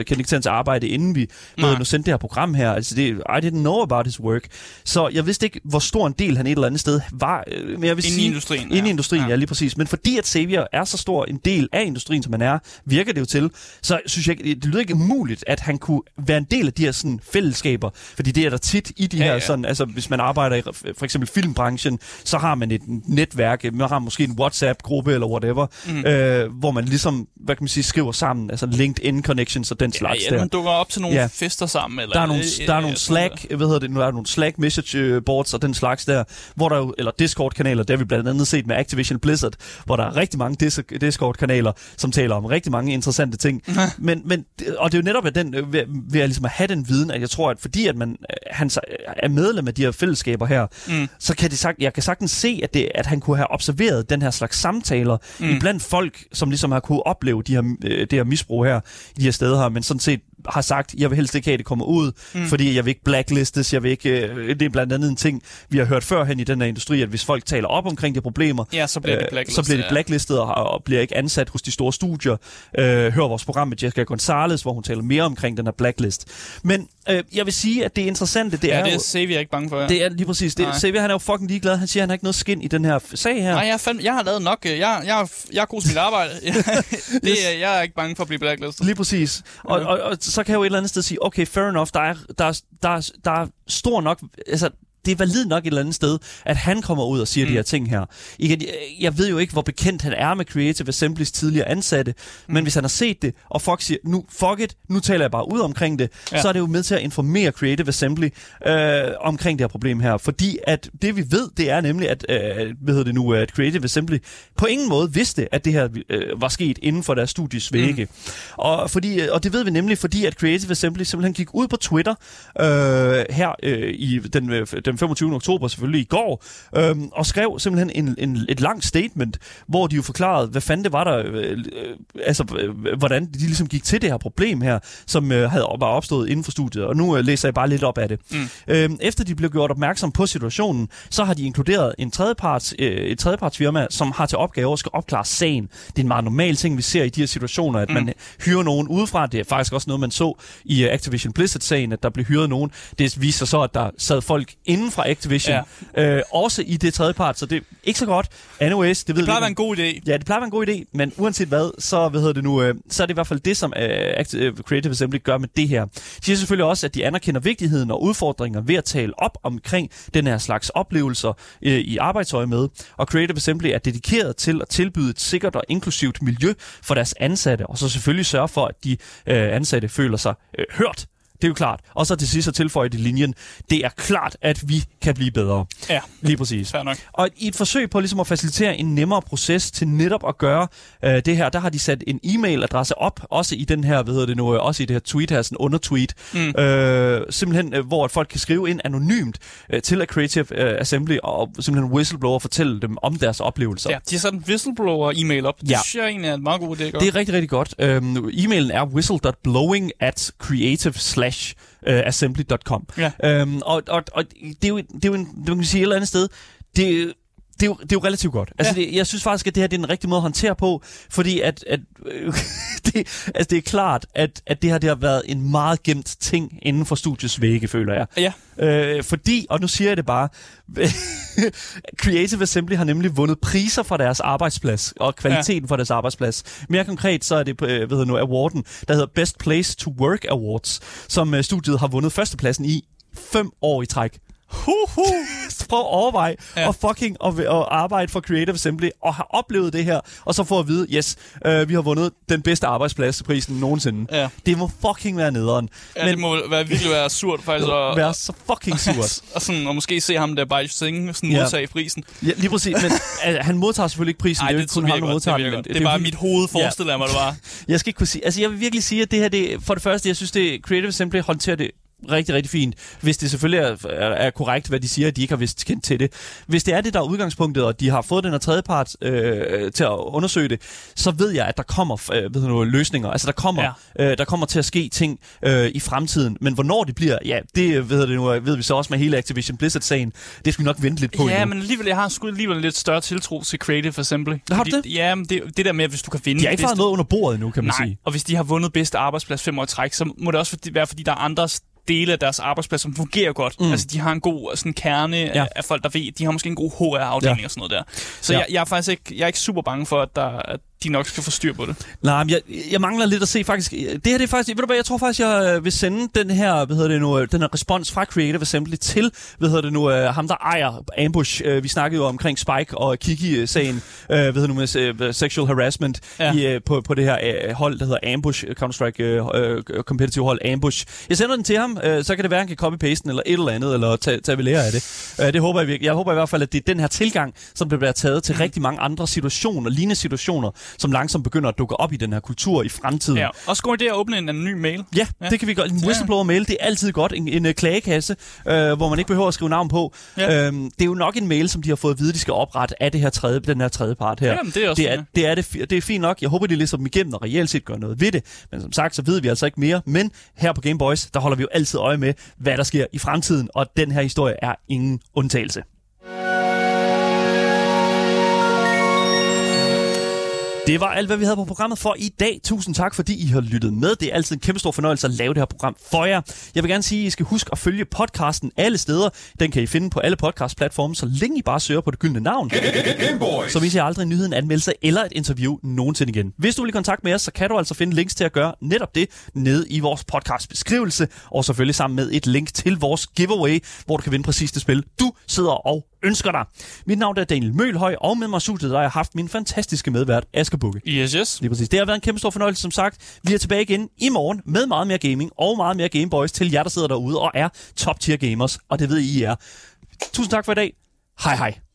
ikke til hans arbejde, inden vi sendte det her program her, altså det, I didn't know about his work, så jeg vidste ikke, hvor stor en del han et eller andet sted var, men jeg vil sige, industrien, ja, lige præcis, men fordi at Xavier er så stor en del af industrien, som han er, virker det jo til, så synes jeg, det lyder ikke umuligt, at han kunne være en del af de her sådan, fællesskaber, fordi det er der tit i de her, sådan, altså hvis man arbejder i for eksempel filmbranchen, så har man et netværk, man har måske en WhatsApp-gruppe eller whatever, hvor man ligesom, hvad kan man sige, skriver sammen, altså LinkedIn-connections og den slags der. Ja, man dukker op til nogle fester sammen. Eller der er nogle Slack, der er nogle Slack message boards og den slags der, hvor der jo, eller Discord-kanaler, der har vi blandt andet set med Activision Blizzard, hvor der er rigtig mange Discord-kanaler, som taler om rigtig mange interessante ting. Men og det er jo netop ved at ligesom have den viden, at jeg tror, at fordi at han er medlem af de her fællesskaber her, så kan jeg kan sagtens se, at han kunne have observeret den her slags samtaler iblandt folk, som ligesom har kunne opleve det her misbrug her, i de her steder her, men sådan set har sagt, jeg vil helst ikke have, at det kommer ud, fordi jeg vil ikke blacklistes, jeg vil ikke... Det er blandt andet en ting, vi har hørt førhen i den her industri, at hvis folk taler op omkring de problemer, så bliver de blacklistet og bliver ikke ansat hos de store studier. Hør vores program med Jessica Gonzalez, hvor hun taler mere omkring den her blacklist. Men jeg vil sige, at det interessante, det er... Ja, det er Xavier ikke bange for, ja. Det er lige præcis det. Xavier, han er jo fucking ligeglad. Han siger, han har ikke noget skin i den her sag her. Nej, jeg har lavet nok. Jeg er god til mit arbejde. Jeg er ikke bange for at blive blacklistet. Lige præcis. Og så kan jeg jo et eller andet sted sige, okay, fair enough, der er stor nok... Altså, det er valid nok et eller andet sted, at han kommer ud og siger de her ting her. Jeg ved jo ikke, hvor bekendt han er med Creative Assemblies tidligere ansatte, men hvis han har set det, og folk siger, nu fuck it, nu taler jeg bare ud omkring det, så er det jo med til at informere Creative Assembly omkring det her problem her. Fordi at det vi ved, det er nemlig, at, at Creative Assembly på ingen måde vidste, at det her var sket inden for deres studies vægge. Og det ved vi nemlig, fordi at Creative Assembly simpelthen gik ud på Twitter i den 25. oktober, selvfølgelig i går, og skrev simpelthen et langt statement, hvor de jo forklarede, hvad fanden det var der, hvordan de ligesom gik til det her problem her, som var opstået inden for studiet, og nu læser jeg bare lidt op af det. Efter de blev gjort opmærksom på situationen, så har de inkluderet et tredjepartsfirma, som har til opgave at skal opklare sagen. Det er en meget normal ting, vi ser i de her situationer, at man hyrer nogen udefra. Det er faktisk også noget, man så i Activision Blizzard-sagen, at der blev hyret nogen. Det viser sig så, at der sad folk inden fra Activision, også i det tredjepart, så det er ikke så godt. Anyways, det plejer at være en god idé. Ja, det plejer at være en god idé, men uanset hvad, så, så er det i hvert fald det, som Creative Assembly gør med det her. De siger selvfølgelig også, at de anerkender vigtigheden og udfordringer ved at tale op omkring den her slags oplevelser i arbejdsøje med, og Creative Assembly er dedikeret til at tilbyde et sikkert og inklusivt miljø for deres ansatte, og så selvfølgelig sørge for, at de ansatte føler sig hørt. Det er jo klart. Og så til sidst så tilføjer de linjen, det er klart, at vi kan blive bedre. Ja. Lige præcis. Fair nok. Og i et forsøg på ligesom at facilitere en nemmere proces til netop at gøre det her, der har de sat en e-mailadresse op, også i den her, også i det her tweet her, sådan undertweet, simpelthen, hvor at folk kan skrive ind anonymt til Creative Assembly og simpelthen whistleblower og fortælle dem om deres oplevelser. Ja, de har sat en whistleblower-e-mail op. Det synes jeg egentlig er en meget god idé. Det er rigtig, rigtig godt. E-mailen er whistle.blowing@creative.assembly.com. Og det er jo en, du kan sige et eller andet sted, det er jo relativt godt. Altså, jeg synes faktisk, at det her det er en rigtig måde at håndtere på, fordi at det er klart, at det har været en meget gemt ting inden for studiets vægge, føler jeg. Ja. Fordi, og nu siger jeg det bare, Creative Assembly har nemlig vundet priser for deres arbejdsplads, og kvaliteten for deres arbejdsplads. Mere konkret, så er det awarden, der hedder Best Place to Work Awards, som studiet har vundet førstepladsen i 5 år i træk. Prøv at overveje og fucking at arbejde for Creative Assembly og have oplevet det her, og så få at vide, yes, vi har vundet den bedste arbejdspladsprisen nogensinde. Ja. Det må fucking være nederen. Ja, men det må virkelig være surt faktisk. Være så fucking surt. Og måske se ham der Baj Singh sådan modtage prisen. Ja, lige præcis. Men han modtager selvfølgelig ikke prisen. Ej, det er jo ikke kun han modtager den. Det er bare mit hoved forestiller mig, det var. Jeg skal ikke kunne sige. Altså, jeg vil virkelig sige, at det her, for det første, jeg synes, det Creative Assembly håndterer det rigtig, rigtig fint, hvis det selvfølgelig er korrekt, hvad de siger, at de ikke har vidst kendt til det. Hvis det er det, der er udgangspunktet, og de har fået den her tredjepart til at undersøge det, så ved jeg, at der kommer løsninger. Altså, der kommer til at ske ting i fremtiden. Men hvornår det bliver, ved vi så også med hele Activision Blizzard-sagen. Det skal vi nok vente lidt på. Ja, men alligevel, jeg har sgu alligevel en lidt større tiltro til Creative Assembly. Har du det? Ja, men det der med, hvis du kan vinde... De har ikke fået noget under bordet endnu, kan man sige. Og hvis de har vundet bedste arbejdsplads 5 år i træk, så må det også være, fordi der er andre dele af deres arbejdsplads, som fungerer godt. Altså, de har en god sådan, kerne af folk, der ved. De har måske en god HR-afdeling og sådan noget der. Så jeg er faktisk ikke, jeg er ikke super bange for, at de nok skal få styr på det. Nej, men jeg mangler lidt at se faktisk. Det her, det er faktisk... Ved du hvad, jeg tror faktisk, jeg vil sende den her, den her respons fra Creative Assembly til, ham der ejer Ambush. Vi snakkede jo omkring Spike og Kiki-sagen, med sexual harassment på det her hold, der hedder Ambush, Counter-Strike competitive hold Ambush. Jeg sender den til ham, så kan det være, han kan copy-paste den eller et eller andet, eller tage ved lære af det. Det håber jeg virkelig. Jeg håber i hvert fald, at det er den her tilgang, som bliver taget til rigtig mange andre situationer, lignende situationer, som langsomt begynder at dukke op i den her kultur i fremtiden. Ja, også god idé at åbne en anonym mail. Ja, det kan vi godt. En whistleblower-mail, det er altid godt. En klagekasse, hvor man ikke behøver at skrive navn på. Ja. Det er jo nok en mail, som de har fået at vide, de skal oprette af det her den her tredje part her. Jamen, det er også det er fint nok. Jeg håber, de læser dem igennem og reelt set gør noget ved det. Men som sagt, så ved vi altså ikke mere. Men her på Game Boys, der holder vi jo altid øje med, hvad der sker i fremtiden. Og den her historie er ingen undtagelse. Det var alt, hvad vi havde på programmet for i dag. Tusind tak, fordi I har lyttet med. Det er altid en kæmpe stor fornøjelse at lave det her program for jer. Jeg vil gerne sige, at I skal huske at følge podcasten alle steder. Den kan I finde på alle podcastplatforme, så længe I bare søger på det gyldne navn. Så vi ser aldrig nyheden, anmeldelse eller et interview nogensinde igen. Hvis du vil i kontakt med os, så kan du altså finde links til at gøre netop det nede i vores podcastbeskrivelse. Og selvfølgelig sammen med et link til vores giveaway, hvor du kan vinde præcis det spil, du sidder og ønsker dig. Mit navn er Daniel Mølhøj, og med mig i studiet der har jeg haft min fantastiske medvært, Asger Bukke. Yes, yes. Lige præcis. Det har været en kæmpe stor fornøjelse, som sagt. Vi er tilbage igen i morgen med meget mere gaming og meget mere Gameboys til jer, der sidder derude og er top-tier gamers, og det ved I er. Tusind tak for i dag. Hej hej.